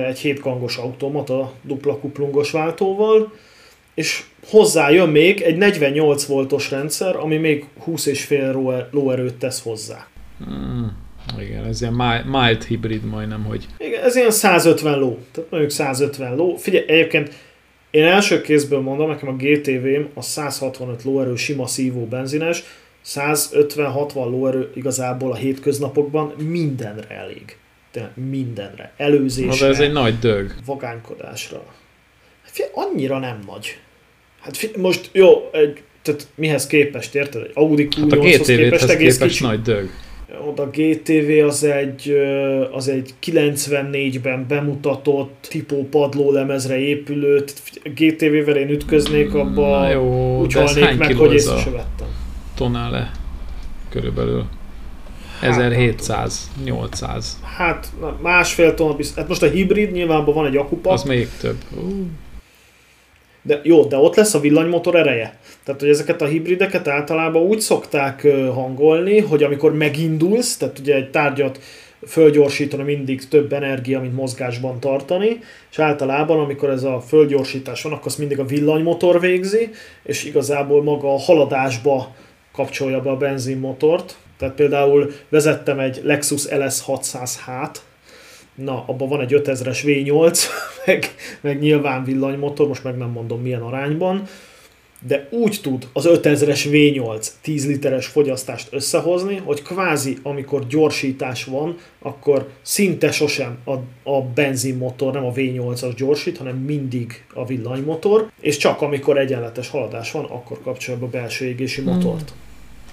egy 7 kangos automata dupla kuplungos váltóval, és hozzájön még egy 48 voltos rendszer, ami még 20,5 lóerőt tesz hozzá. Igen, ez ilyen mild hibrid majdnem, hogy... Igen, ez ilyen 150 ló, tehát mondjuk 150 ló. Figyelj, egyébként én első kézből mondom, nekem a GTV-m a 165 lóerő sima szívó benzines, 150-60 lóerő igazából a hétköznapokban mindenre elég. Tényleg mindenre, előzésre. Na de ez egy nagy dög. Vagánykodásra. Hát figyelj, annyira nem nagy. Hát most jó, tehát mihez képest, érted? Egy Audi Q8-hoz hát képest nagy dög. Oda a GTV az egy 94-ben bemutatott tipó padlólemezre épülő, GTV-vel én ütköznék abba, jó, úgy halnék meg, hogy észre se vettem. Tonale körülbelül. 1700-800. Hát másfél tonna biztos. Hát most a hibrid nyilvánban van egy akupak. Az még több. De jó, de ott lesz a villanymotor ereje. Tehát, hogy ezeket a hibrideket általában úgy szokták hangolni, hogy amikor megindulsz, tehát ugye egy tárgyat fölgyorsítani mindig több energia, mint mozgásban tartani, és általában, amikor ez a fölgyorsítás van, akkor azt mindig a villanymotor végzi, és igazából maga a haladásba kapcsolja be a benzinmotort. Tehát például vezettem egy Lexus LS 600H-t, na, abban van egy 5000-es V8, meg nyilván villanymotor, most meg nem mondom milyen arányban, de úgy tud az 5000-es V8 10 literes fogyasztást összehozni, hogy kvázi amikor gyorsítás van, akkor szinte sosem a benzinmotor, nem a V8-as gyorsít, hanem mindig a villanymotor, és csak amikor egyenletes haladás van, akkor kapcsolja be a belső égési motort.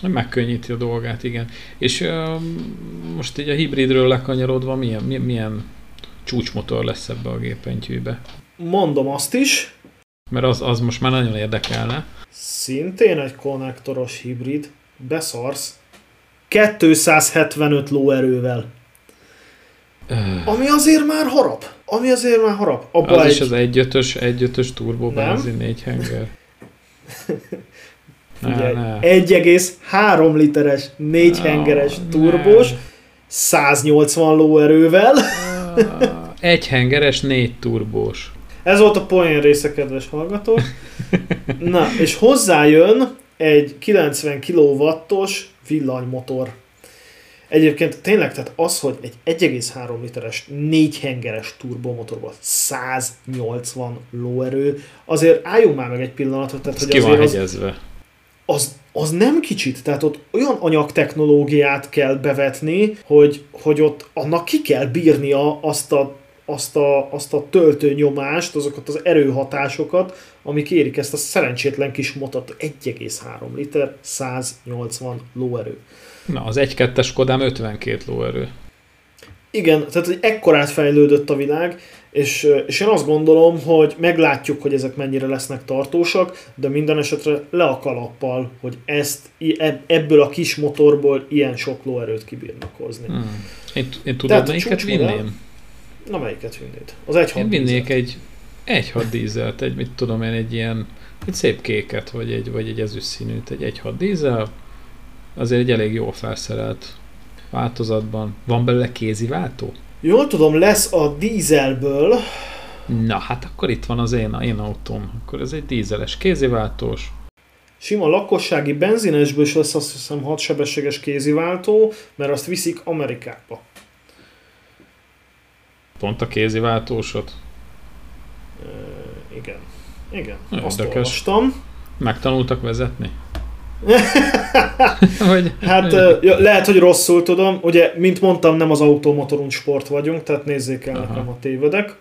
Megkönnyíti a dolgát, igen. És most így a hibridről lekanyarodva milyen csúcsmotor lesz ebbe a gépentyűbe? Mondom azt is. Mert az most már nagyon érdekelne. Szintén egy konnektoros hibrid. Beszarsz. 275 lóerővel. Ami azért már harap. Abba az is az 1.5-ös turbo benzin 4 henger. 1,3 literes, 4 hengeres turbós, 180 lóerővel. 1 hengeres, 4 turbós. Ez volt a poén része, kedves hallgatók. Na, és hozzájön egy 90 kW-os villanymotor. Egyébként tényleg, tehát az, hogy egy 1,3 literes, 4 hengeres turbomotorban 180 lóerő, azért álljunk már meg egy pillanatot. Tehát, hogy ki van hegyezve. Az nem kicsit, tehát ott olyan anyagtechnológiát kell bevetni, hogy ott annak ki kell bírnia azt a töltőnyomást, azokat az erőhatásokat, amik érik ezt a szerencsétlen kis motort. 1,3 liter, 180 lóerő. Na, az 1.2-es Skodám 52 lóerő. Igen, tehát hogy ekkorát fejlődött a világ, és én azt gondolom, hogy meglátjuk, hogy ezek mennyire lesznek tartósak, de minden esetre le a kalappal, hogy ezt ebből a kis motorból ilyen sok lóerőt kibírnak hozni. Én tudod, melyiket vinném? Na, melyiket vinnéd? Az 1.6 dízelt. Én vinnék egy 1.6 dízelt, mit tudom én, egy ilyen egy szép kéket, vagy egy ezüst színűt, egy 1.6 dízel, azért egy elég jól felszerelt változatban. Van belőle kézi váltó? Jól tudom, lesz a dízelből. Na, hát akkor itt van az én autóm. Akkor ez egy dízeles kéziváltós. Sima lakossági benzinesből is lesz, azt hiszem, 6 sebességes kéziváltó, mert azt viszik Amerikába. Pont a kéziváltósot? Igen. Igen, azt olvastam. Megtanultak vezetni? Hát lehet, hogy rosszul tudom. Ugye, mint mondtam, nem az automotorunk sport vagyunk, tehát nézzék el, nekem a tévedek.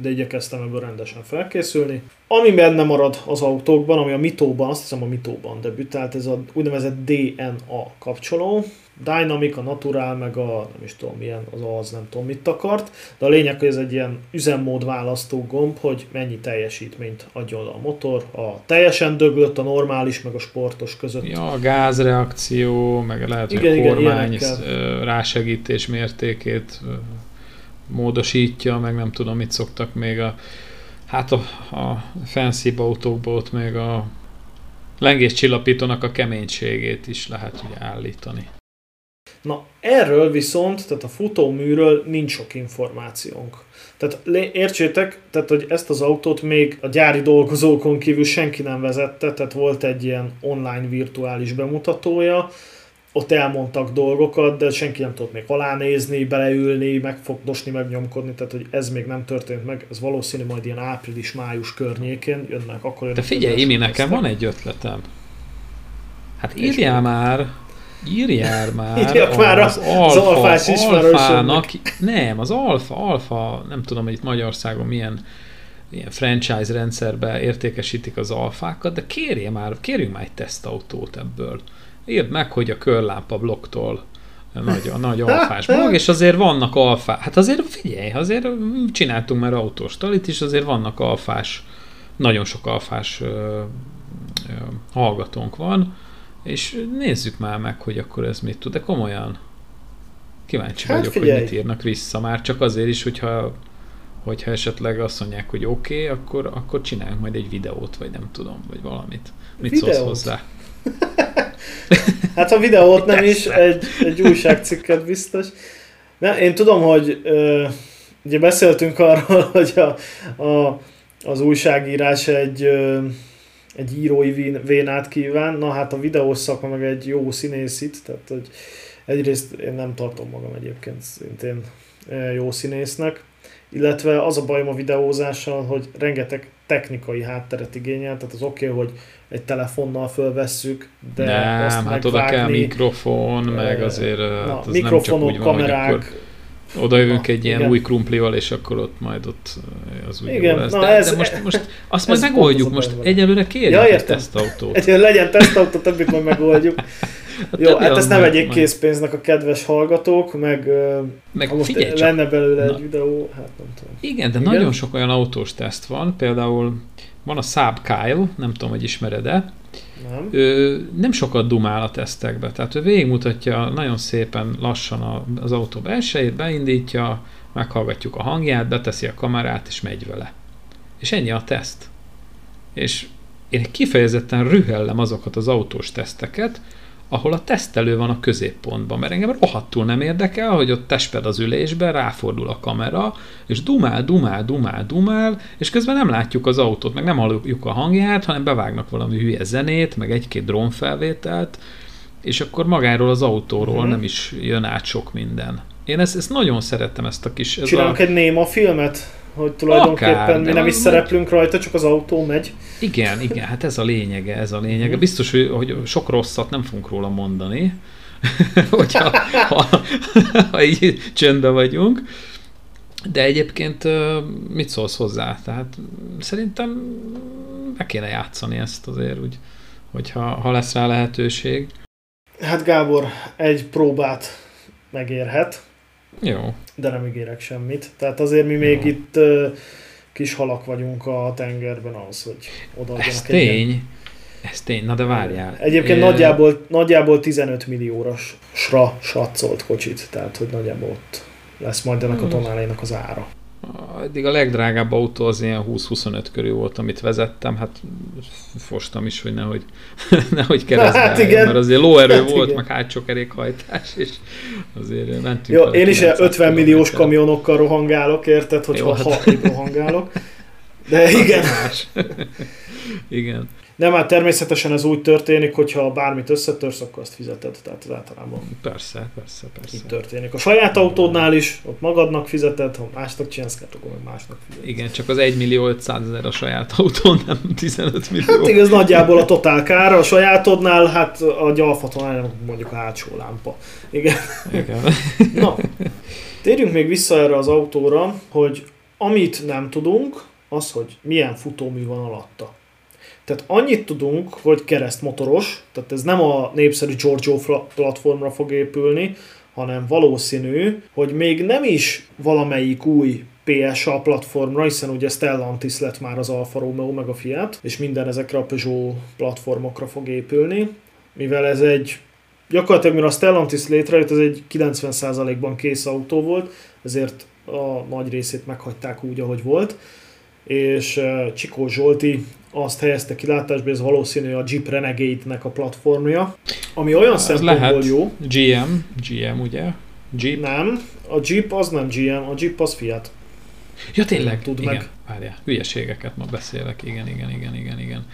De igyekeztem ebből rendesen felkészülni. Ami benne marad az autókban, ami a mitóban, azt hiszem a mitóban debütált, ez a úgynevezett DNA kapcsoló. Dynamic, a naturál, meg a nem is tudom milyen, az nem tudom mit akart. De a lényeg, hogy ez egy ilyen üzemmód választó gomb, hogy mennyi teljesítményt adjon a motor. A teljesen döglött, a normális, meg a sportos között. Ja, a gázreakció, meg lehet, igen, hogy a kormány rásegítés mértékét módosítja, meg nem tudom, mit szoktak még a fancy autókból, ott még a lengéscsillapítónak a keménységét is lehet ugye állítani. Na, erről viszont, tehát a futóműről nincs sok információnk. Tehát értsétek, tehát, hogy ezt az autót még a gyári dolgozókon kívül senki nem vezette, tehát volt egy ilyen online virtuális bemutatója, ott elmondtak dolgokat, de senki nem tudott még alánézni, beleülni, megfogdosni, megnyomkodni, tehát hogy ez még nem történt meg, ez valószínű majd ilyen április-május környékén jönnek. Akkor jönnek. De figyelj, Imi, nekem van egy ötletem. Hát írjál már az Alfás ismerősöknek. Nem, az Alfa, nem tudom, hogy itt Magyarországon milyen franchise rendszerben értékesítik az Alfákat, de kérjünk már egy tesztautót ebből. Írd meg, hogy a Körlámpa bloktól a nagy alfás blog, és azért vannak alfás, hát azért figyelj, azért csináltunk már autós talit is, azért vannak alfás, nagyon sok alfás hallgatónk van, és nézzük már meg, hogy akkor ez mit tud, de komolyan kíváncsi vagyok, hogy mit írnak vissza már, csak azért is, hogyha esetleg azt mondják, hogy oké, akkor csináljunk majd egy videót, vagy nem tudom, vagy valamit. Mit szólsz hozzá? Hát a videót nem is, egy újságcikket biztos. Na, én tudom, hogy ugye beszéltünk arról, hogy az újságírás egy írói vénát kíván, na hát a videós szakma meg egy jó színészit, tehát hogy egyrészt én nem tartom magam egyébként szintén jó színésznek, illetve az a bajom a videózással, hogy rengeteg technikai hátteret igényel, tehát az oké, hogy egy telefonnal fölvesszük, de nem, azt hát oda kell mikrofon, meg azért na, hát az nem csak úgy van, kamerák, oda jövünk egy ilyen új krumplival, és akkor ott majd ott az úgy jó lesz. De most azt majd megoldjuk, most egyelőre kérjük egy tesztautót. Egyelőre legyen tesztautó, többit majd megoldjuk. Jó, hát ezt ne vegyék készpénznek a kedves hallgatók, meg ha most figyelj, lenne belőle egy videó, hát nem tudom. Igen, de nagyon sok olyan autós teszt van, például van a Saab Kyle, nem tudom, hogy ismered-e. Nem. Ő nem sokat dumál a tesztekbe, tehát ő végigmutatja nagyon szépen lassan az autó belsejét, beindítja, meghallgatjuk a hangját, beteszi a kamerát, és megy vele. És ennyi a teszt. És én kifejezetten rühellem azokat az autós teszteket, ahol a tesztelő van a középpontban, mert engem rohadtul nem érdekel, hogy ott tesped az ülésben, ráfordul a kamera, és dumál, és közben nem látjuk az autót, meg nem halljuk a hangját, hanem bevágnak valami hülye zenét, meg egy-két drónfelvételt, és akkor magáról az autóról nem is jön át sok minden. Én ezt nagyon szerettem, ezt a kis... Csinálunk egy néma filmet? Hogy tulajdonképpen akár, mi nem is szereplünk rajta, csak az autó megy. Igen, hát ez a lényege. Biztos, hogy sok rosszat nem fogunk róla mondani, hogyha ha így csöndben vagyunk. De egyébként mit szólsz hozzá? Tehát szerintem meg kéne játszani ezt azért, úgy, hogyha lesz rá lehetőség. Hát Gábor, egy próbát megérhet. Jó. De nem ígérek semmit. Tehát azért mi még itt kis halak vagyunk a tengerben ahhoz, hogy odaadjanak egyet. Ez tény. Na de várjál. Egyébként nagyjából 15 millióra satcolt kocsit, tehát hogy nagyjából ott lesz majd ennek a Tonalénak az ára. Eddig a legdrágább autó az ilyen 20-25 körül volt, amit vezettem, hát fostam is, hogy nehogy keresztbe álljon, mert azért lóerő volt, igen. Meg hátsó kerékhajtás, és azért mentünk. Jó, én is 50 milliós kamionokkal rohangálok, érted, hogyha halkig rohangálok, de igen. Igen. Nem, hát természetesen ez úgy történik, hogyha bármit összetörsz, akkor azt fizeted, tehát általában. Persze. Így történik. A saját autódnál is, ott magadnak fizeted, ha másnak csinálsz, akkor meg másnak fizeted. Igen, csak az 1.500.000 a saját autón, nem 15 millió. Hát igaz, nagyjából a Totalcar, a sajátodnál, hát a Alfa Tonale mondjuk a hátsó lámpa. Igen. Na, térjünk még vissza erre az autóra, hogy amit nem tudunk, az, hogy milyen futómű van alatta. Tehát annyit tudunk, hogy keresztmotoros, tehát ez nem a népszerű Giorgio platformra fog épülni, hanem valószínű, hogy még nem is valamelyik új PSA platformra, hiszen ugye Stellantis lett már az Alfa Romeo meg a Fiat, és minden ezekre a Peugeot platformokra fog épülni, mivel ez egy, gyakorlatilag mire a Stellantis létrejött, ez egy 90%-ban kész autó volt, ezért a nagy részét meghagyták úgy, ahogy volt, és Csikós Zsolti azt helyezte kilátásba, ez valószínű a Jeep Renegade-nek a platformja, ami olyan szempontból jó. GM ugye? Jeep. Nem, a Jeep az nem GM, a Jeep az Fiat. Ja tényleg, tud igen, meg. Várjál, hülyeségeket ma beszélek, igen.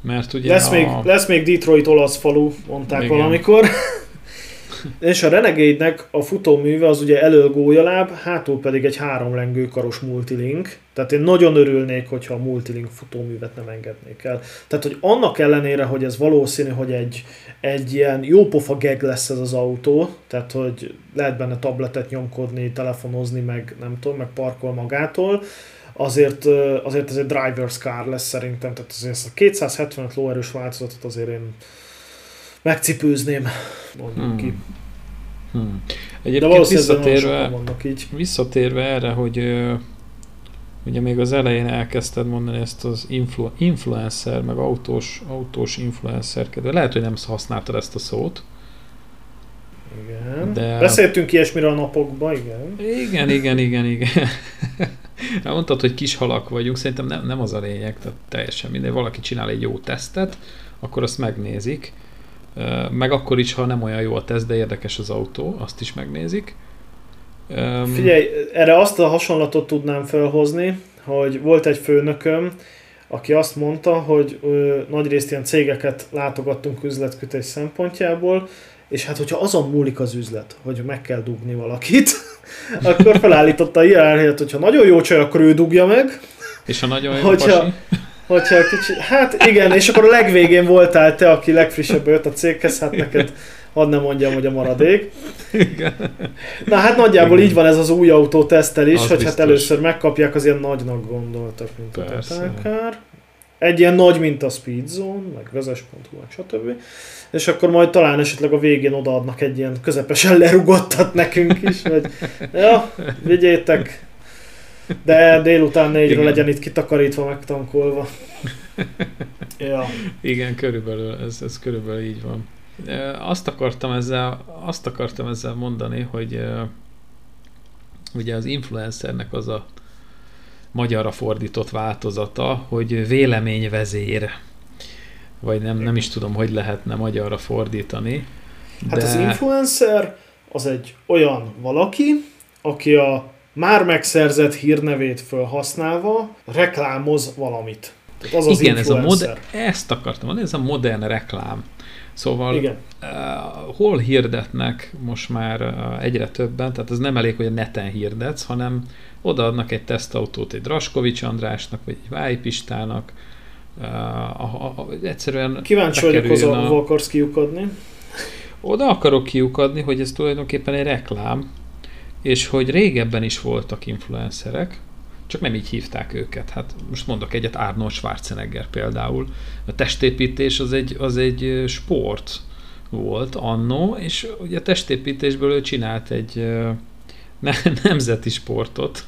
Mert ugye lesz még Detroit olasz falu, mondták igen. Valamikor. És a Renegade-nek a futóműve az ugye elől gólyaláb, hátul pedig egy 3 lengő karos multilink. Tehát én nagyon örülnék, hogyha a multilink futóművet nem engednék el. Tehát, hogy annak ellenére, hogy ez valószínű, hogy egy ilyen jópofa gag lesz ez az autó, tehát, hogy lehet benne tabletet nyomkodni, telefonozni, meg nem tudom, meg parkol magától, azért ez egy driver's car lesz szerintem, tehát azért a 275 lóerős változatot azért én megcipőzném, mondjuk ki. Egyébként visszatérve erre, hogy ugye még az elején elkezdted mondani ezt az influencer, meg autós influencerkedve. Lehet, hogy nem használtad ezt a szót. Igen. De... Beszéltünk ilyesmire a napokban, igen. Mondtad, hogy kis halak vagyunk, szerintem nem az a lényeg, tehát teljesen minden. Valaki csinál egy jó tesztet, akkor azt megnézik. Meg akkor is, ha nem olyan jó a teszt, de érdekes az autó, azt is megnézik. Figyelj, erre azt a hasonlatot tudnám felhozni, hogy volt egy főnököm, aki azt mondta, hogy nagyrészt ilyen cégeket látogattunk üzletkötés szempontjából, és hát hogyha azon múlik az üzlet, hogy meg kell dugni valakit, akkor felállította a hierarchiát, hogyha nagyon jó csaj, akkor ő dugja meg. És ha nagyon jó pasi. Hát igen, és akkor a legvégén voltál te, aki legfrissebb jött a céghez, hát neked hadd ne mondjam, hogy a maradék. Igen. Na hát nagyjából igen. Így van ez az új autó tesztel is, az hogy biztos. Hát először megkapják, az ilyen nagynak gondoltak, mint a Totalcar. Egy ilyen nagy, mint a Speed Zone, meg vezes.hu, stb. És akkor majd talán esetleg a végén odaadnak egy ilyen közepesen lerugottat nekünk is, hogy ja, vigyétek. De délután 4-ről legyen itt kitakarítva, megtankolva. Ja. Igen, körülbelül, ez körülbelül így van. Azt akartam ezzel mondani, hogy ugye az influencernek az a magyarra fordított változata, hogy véleményvezér. Vagy nem is tudom, hogy lehetne magyarra fordítani. De... Hát az influencer az egy olyan valaki, aki a már megszerzett hírnevét felhasználva reklámoz valamit. Tehát az igen, az influencer. Ezt akartam mondani, ez a modern reklám. Szóval igen. Hol hirdetnek most már egyre többen, tehát ez nem elég, hogy a neten hirdetsz, hanem odaadnak egy tesztautót egy Draskovics Andrásnak, vagy egy Vályi Pistának. Egyszerűen kíváncsi vagyok, hova akarsz kiukadni? Oda akarok kiukadni, hogy ez tulajdonképpen egy reklám, és hogy régebben is voltak influencerek, csak nem így hívták őket. Hát most mondok egyet, Arnold Schwarzenegger például. A testépítés az egy sport volt anno, és ugye a testépítésből ő csinált egy nemzeti sportot.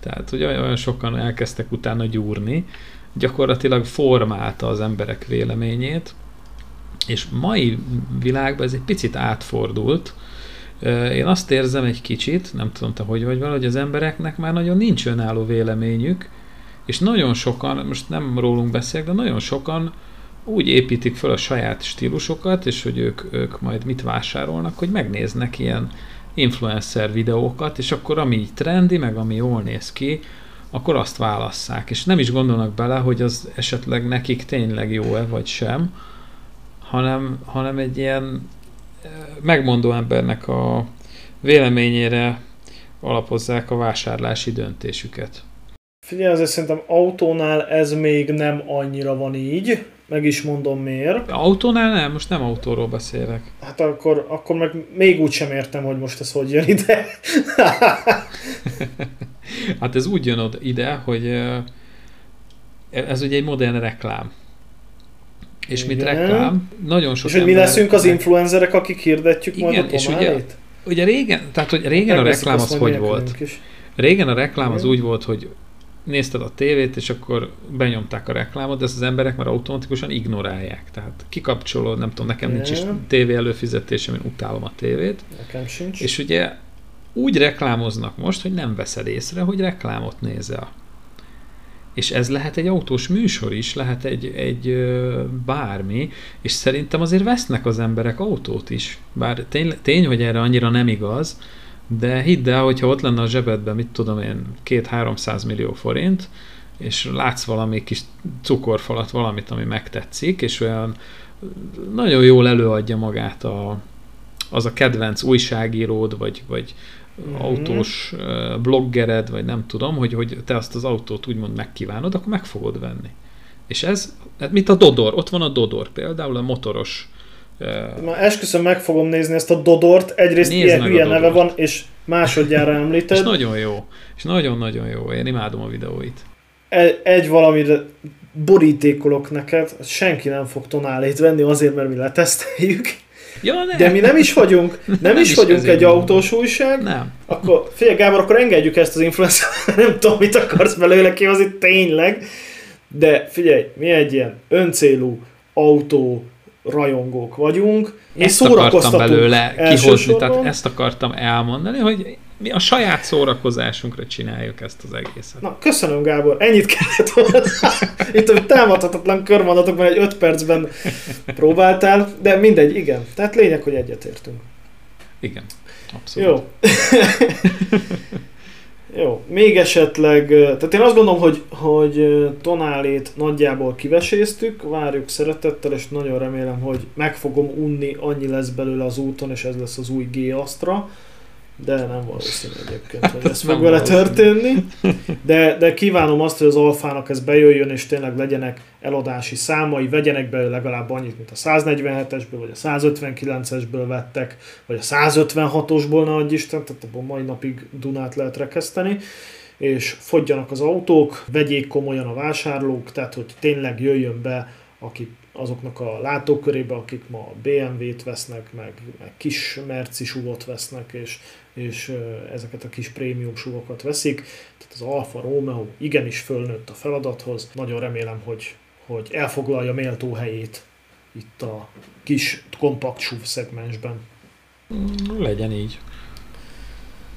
Tehát, hogy olyan sokan elkezdtek utána gyúrni, gyakorlatilag formálta az emberek véleményét, és mai világban ez egy picit átfordult. Én azt érzem egy kicsit, nem tudom te hogy vagy vele, hogy az embereknek már nagyon nincs önálló véleményük, és nagyon sokan, most nem rólunk beszélek, de nagyon sokan úgy építik fel a saját stílusokat, és hogy ők majd mit vásárolnak, hogy megnéznek ilyen influencer videókat, és akkor ami így trendi, meg ami jól néz ki, akkor azt válasszák. És nem is gondolnak bele, hogy az esetleg nekik tényleg jó-e, vagy sem, hanem egy ilyen megmondó embernek a véleményére alapozzák a vásárlási döntésüket. Figyelj, azért szerintem autónál ez még nem annyira van így, meg is mondom miért. Autónál nem, most nem autóról beszélek. Hát akkor meg még úgy sem értem, hogy most ez hogy jön ide. Hát ez úgy jön ide, hogy ez ugye egy modern reklám. És igen. Mit reklám? Nagyon sok. És hogy mi leszünk az influencerek, akik hirdetjük igen, majd a Tonálét? Ugye régen, tehát hogy régen a reklám az hogy volt? Régen a reklám az úgy volt, hogy nézted a tévét, és akkor benyomták a reklámot, de ezt az emberek már automatikusan ignorálják. Tehát kikapcsolod, nem tudom, nekem nincs is tévé előfizetésem, én utálom a tévét. Nekem sincs. És ugye úgy reklámoznak most, hogy nem veszed észre, hogy reklámot nézel. És ez lehet egy autós műsor is, lehet egy bármi, és szerintem azért vesznek az emberek autót is. Bár tény, hogy erre annyira nem igaz, de hidd el, hogyha ott lenne a zsebedben, mit tudom én, 200-300 millió forint, és látsz valami kis cukorfalat, valamit, ami megtetszik, és olyan nagyon jól előadja magát az a kedvenc újságíród, vagy autós bloggered, vagy nem tudom, hogy te azt az autót úgymond megkívánod, akkor meg fogod venni. És ez, hát mint a Dodor, ott van a Dodor például, a motoros. Már esküszöm, meg fogom nézni ezt a Dodort, egyrészt ilyen hülye neve van, és másodjára említed. És nagyon jó, és nagyon-nagyon jó, én imádom a videóit. Egy valamire borítékolok neked, senki nem fog Tonálét venni azért, mert mi leteszteljük. Ja, nem. De mi nem is vagyunk egy autós újság. Nem. Akkor, figyelj Gábor, akkor engedjük ezt az influencert, nem tudom, mit akarsz belőle kihozni, tényleg. De figyelj, mi egy ilyen öncélú autó rajongók vagyunk. Mi ezt akartam belőle kihozni, tehát ezt akartam elmondani, hogy mi a saját szórakozásunkra csináljuk ezt az egészet. Na, köszönöm Gábor, ennyit kellett volna. Itt a támadhatatlan körmondatokban egy 5 percben próbáltál, de mindegy, igen. Tehát lényeg, hogy egyetértünk. Igen, abszolút. Jó. Jó, még esetleg, tehát én azt gondolom, hogy Tonálét nagyjából kiveséztük, várjuk szeretettel, és nagyon remélem, hogy meg fogom unni, annyi lesz belőle az úton, és ez lesz az új G-Astra. De nem valószínű egyébként, hát hogy ez fog vele történni. De kívánom azt, hogy az Alfának ez bejöjjön, és tényleg legyenek eladási számai, vegyenek belőle legalább annyit, mint a 147-esből, vagy a 159-esből vettek, vagy a 156-osból, ne adj Isten, tehát abban mai napig Dunát lehet rekeszteni. És fogyjanak az autók, vegyék komolyan a vásárlók, tehát hogy tényleg jöjjön be azoknak a látókörébe, akik ma BMW-t vesznek, meg kis merci SUV-ot vesznek, és ezeket a kis prémium SUV-okat veszik. Tehát az Alfa Romeo igenis fölnőtt a feladathoz. Nagyon remélem, hogy elfoglalja méltó helyét itt a kis kompakt SUV szegmensben. Legyen így.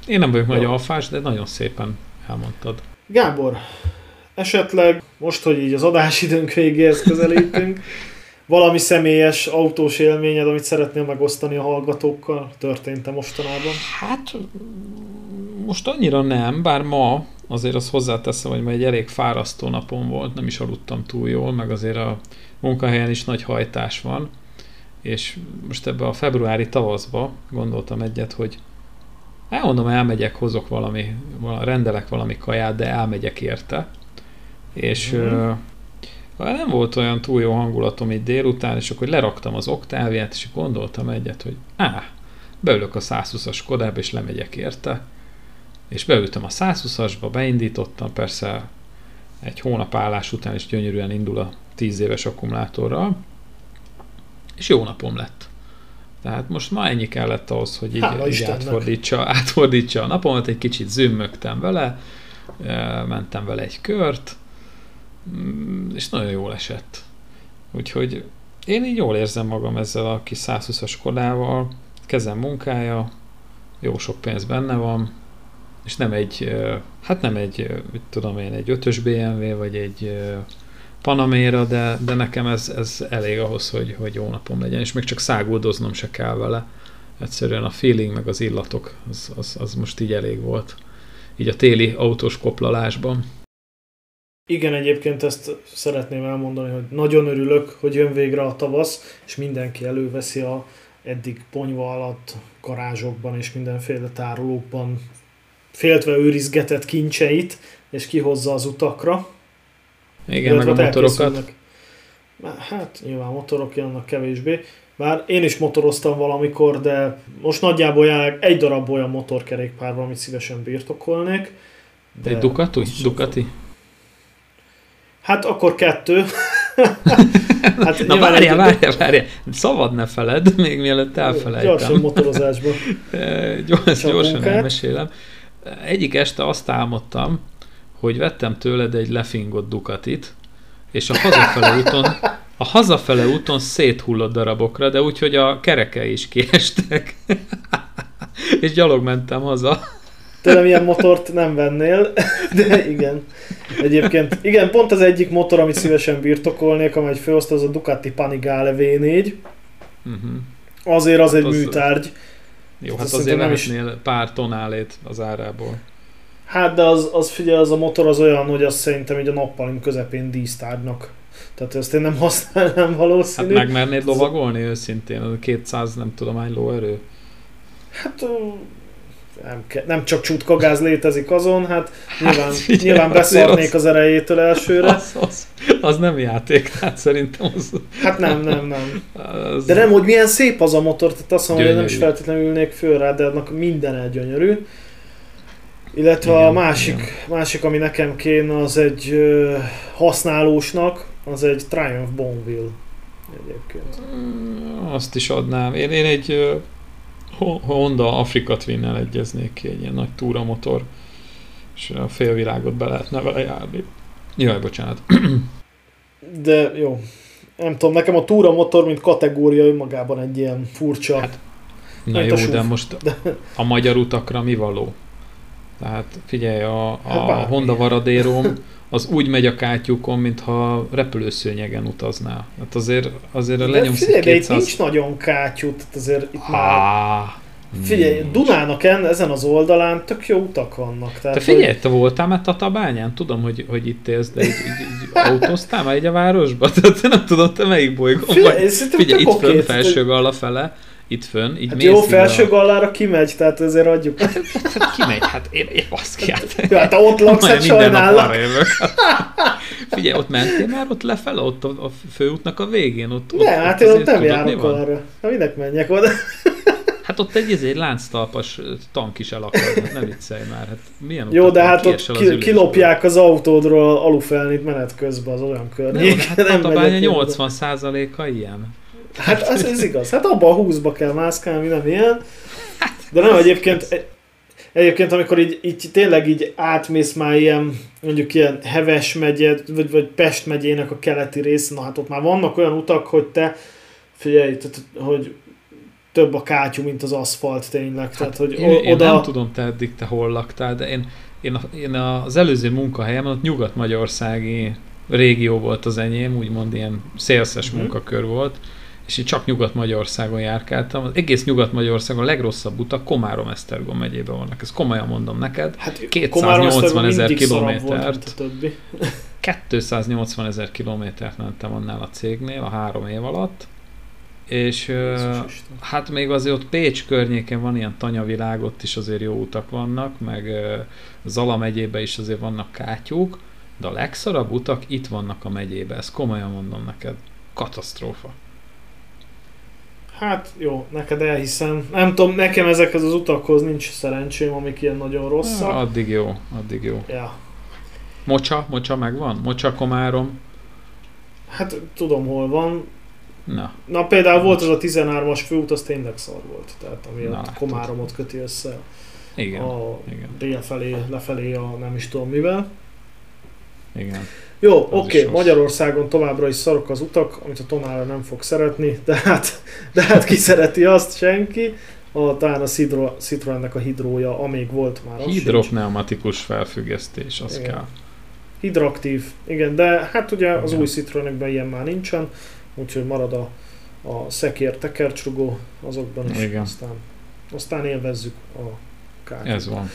Én nem vagyok nagy alfás, de nagyon szépen elmondtad. Gábor, esetleg most, hogy így az adásidőnk végéhez közelítünk, valami személyes autós élményed, amit szeretnél megosztani a hallgatókkal, történt-e mostanában? Hát most annyira nem, bár ma azért azt hozzáteszem, hogy ma egy elég fárasztó napom volt, nem is aludtam túl jól, meg azért a munkahelyen is nagy hajtás van, és most ebbe a februári tavaszba gondoltam egyet, hogy elmondom, elmegyek, hozok valami, rendelek valami kaját, de elmegyek érte. És nem volt olyan túl jó hangulatom így délután, és akkor leraktam az Oktáviát, és gondoltam egyet, hogy beülök a 120-as Skodába, és lemegyek érte. És beültem a 120-asba, beindítottam, persze egy hónap állás után is gyönyörűen indul a 10 éves akkumulátorral, és jó napom lett. Tehát most ma ennyi kellett ahhoz, hogy így átfordítsa a napomat, egy kicsit zümmögtem vele, mentem vele egy kört, és nagyon jól esett. Úgyhogy én így jól érzem magam ezzel a kis 120-as Skodával, kezem munkája, jó sok pénz benne van, és nem egy 5-ös BMW, vagy egy Panamera, de nekem ez elég ahhoz, hogy jó napom legyen, és még csak száguldoznom se kell vele. Egyszerűen a feeling, meg az illatok, az most így elég volt. Így a téli autós koplalásban. Igen, egyébként ezt szeretném elmondani, hogy nagyon örülök, hogy jön végre a tavasz, és mindenki előveszi a eddig ponyva alatt garázsokban és mindenféle tárolókban féltve őrizgetett kincseit, és kihozza az utakra. Igen, meg a motorokat. Hát nyilván motorok jönnek kevésbé. Bár én is motoroztam valamikor, de most nagyjából jelenleg egy darab olyan motorkerékpár, amit szívesen birtokolnék. De egy Ducati? Hát akkor 2. Hát na várjál. Szabad ne feledd, még mielőtt elfelejtem. Gyorsan motorozásban. Gyorsan elmesélem. Egyik este azt álmodtam, hogy vettem tőled egy lefingott Ducatit, és a hazafele úton széthullott darabokra, de úgy, hogy a kerekei is kiestek. És gyalog mentem haza. Tőlem ilyen motort nem vennél, de igen. Egyébként, igen, pont az egyik motor, amit szívesen birtokolnék, amely főosztó, az a Ducati Panigale V4. Uh-huh. Azért az egy műtárgy. Jó, hát azért nem pár tonálét az árából. Hát, de az figyelj, az a motor az olyan, hogy az szerintem így a nappalim közepén dísztárgynak. Tehát ezt én nem használnám valószínű. Hát megmernéd lovagolni őszintén? Az 200 nem tudom hány lóerő? Hát nem csak csutkagáz létezik azon, nyilván beszarnék az erejétől elsőre. Az nem játék, hát szerintem az... Hát nem. Az... De nem, hogy milyen szép az a motor, tehát azt mondom, hogy nem is feltétlenül ülnék föl rá, de annak minden elgyönyörű. Illetve igen, a másik, ami nekem kéne, az egy használósnak, az egy Triumph Bonville egyébként. Azt is adnám. Én egy Honda Africa Twin-nel egyeznék ki, egy ilyen nagy túramotor, és a félvilágot be lehetne vele járni. Jaj, bocsánat. De jó. Nem tudom, nekem a túramotor, mint kategória önmagában egy ilyen furcsa... Hát, na jó, de most a magyar utakra mi való? Tehát figyelj, a Honda Varadéróm az úgy megy a kátyúkon, mintha repülőszőnyegen utaznál. Hát azért a lenyomszik 200... De itt nincs nagyon kátyú, tehát azért itt már... Figyelj, nincs. Dunának ezen az oldalán tök jó utak vannak. Tehát, te figyelj, te voltál már Tatabányán? Tudom, hogy itt élsz, de így autóztál már így a városba? Tehát nem tudom, te melyik bolygón vagy. Figyelj, itt fönn felső galla fele. Itt fönn, így hát mész. Jó, felső gallára kimegy, tehát ezért adjuk. Kimegy, hát én baszkiát. Ja, hát ott laksz, hát sajnállak. Figyelj, ott mentél már ott lefele, ott a főútnak a végén. Ott, hát én ott nem járok arra. Hát minek menjek oda? Hát ott egy lánctalpas tank is elakad, ne viccelj már. Hát milyen jó, de hát ott kilopják az autódról alufelnit menet közben, az olyan környék. Hát Tatabánya 80%-a ilyen. Hát ez igaz, hát abban a 20-ba kell mászkálni, nem ilyen. De nem, egyébként amikor így tényleg így átmész már ilyen, mondjuk ilyen Heves megye, vagy Pest megyének a keleti része, na hát ott már vannak olyan utak, hogy te figyelj, hogy több a kátyú, mint az aszfalt tényleg. Hát tehát, hogy én oda... nem tudom, te eddig te hol laktál, de én az előző munkahelyemen ott nyugat-magyarországi régió volt az enyém, úgymond ilyen szélszes munkakör volt. És így csak Nyugat-Magyarországon járkáltam. Az egész Nyugat-Magyarországon a legrosszabb utak Komárom-Esztergom megyében vannak. Ezt komolyan mondom neked. Hát 280 000 kilométert. 280 000 kilométert mentem annál a cégnél a 3 év alatt. És hát még azért ott Pécs környéken van ilyen tanyavilág, ott is azért jó utak vannak, meg Zala megyében is azért vannak kátyúk, de a legszarabb utak itt vannak a megyében. Ezt komolyan mondom neked. Katasztrófa. Hát jó, neked elhiszem. Nem tudom, nekem ezekhez az utakhoz nincs szerencsém, amik ilyen nagyon rosszak. Ja, addig jó. Ja. Mocsa megvan? Mocsa, Komárom? Hát tudom, hol van. Na például volt az a 13-as főút, az tényleg szar volt, tehát ami na, a Komáromot köti össze. Igen, a délfelé, lefelé a nem is tudom mivel. Igen. Jó, oké, Magyarországon továbbra is szarok az utak, amit a Tonale nem fog szeretni, de hát ki szereti azt? Senki. Talán a Citroennek a hidrója, amíg volt már. Hidropneumatikus felfüggesztés, az igen. Kell. Hidraktív, igen, de hát ugye igen. Az új Citroenekben ilyen már nincsen, úgyhogy marad a szekér tekercsrugó azokban is, igen. Aztán élvezzük a kártyát. Ez van.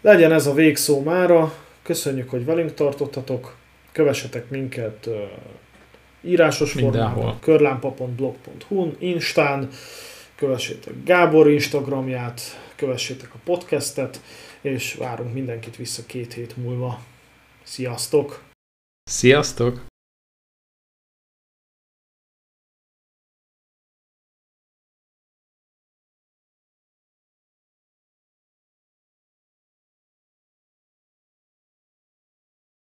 Legyen ez a végszó mára. Köszönjük, hogy velünk tartottatok, kövessetek minket írásos formában, körlámpa.blog.hu-n, Instán, kövessétek Gábor Instagramját, kövessétek a podcastet, és várunk mindenkit vissza 2 hét múlva. Sziasztok! Sziasztok!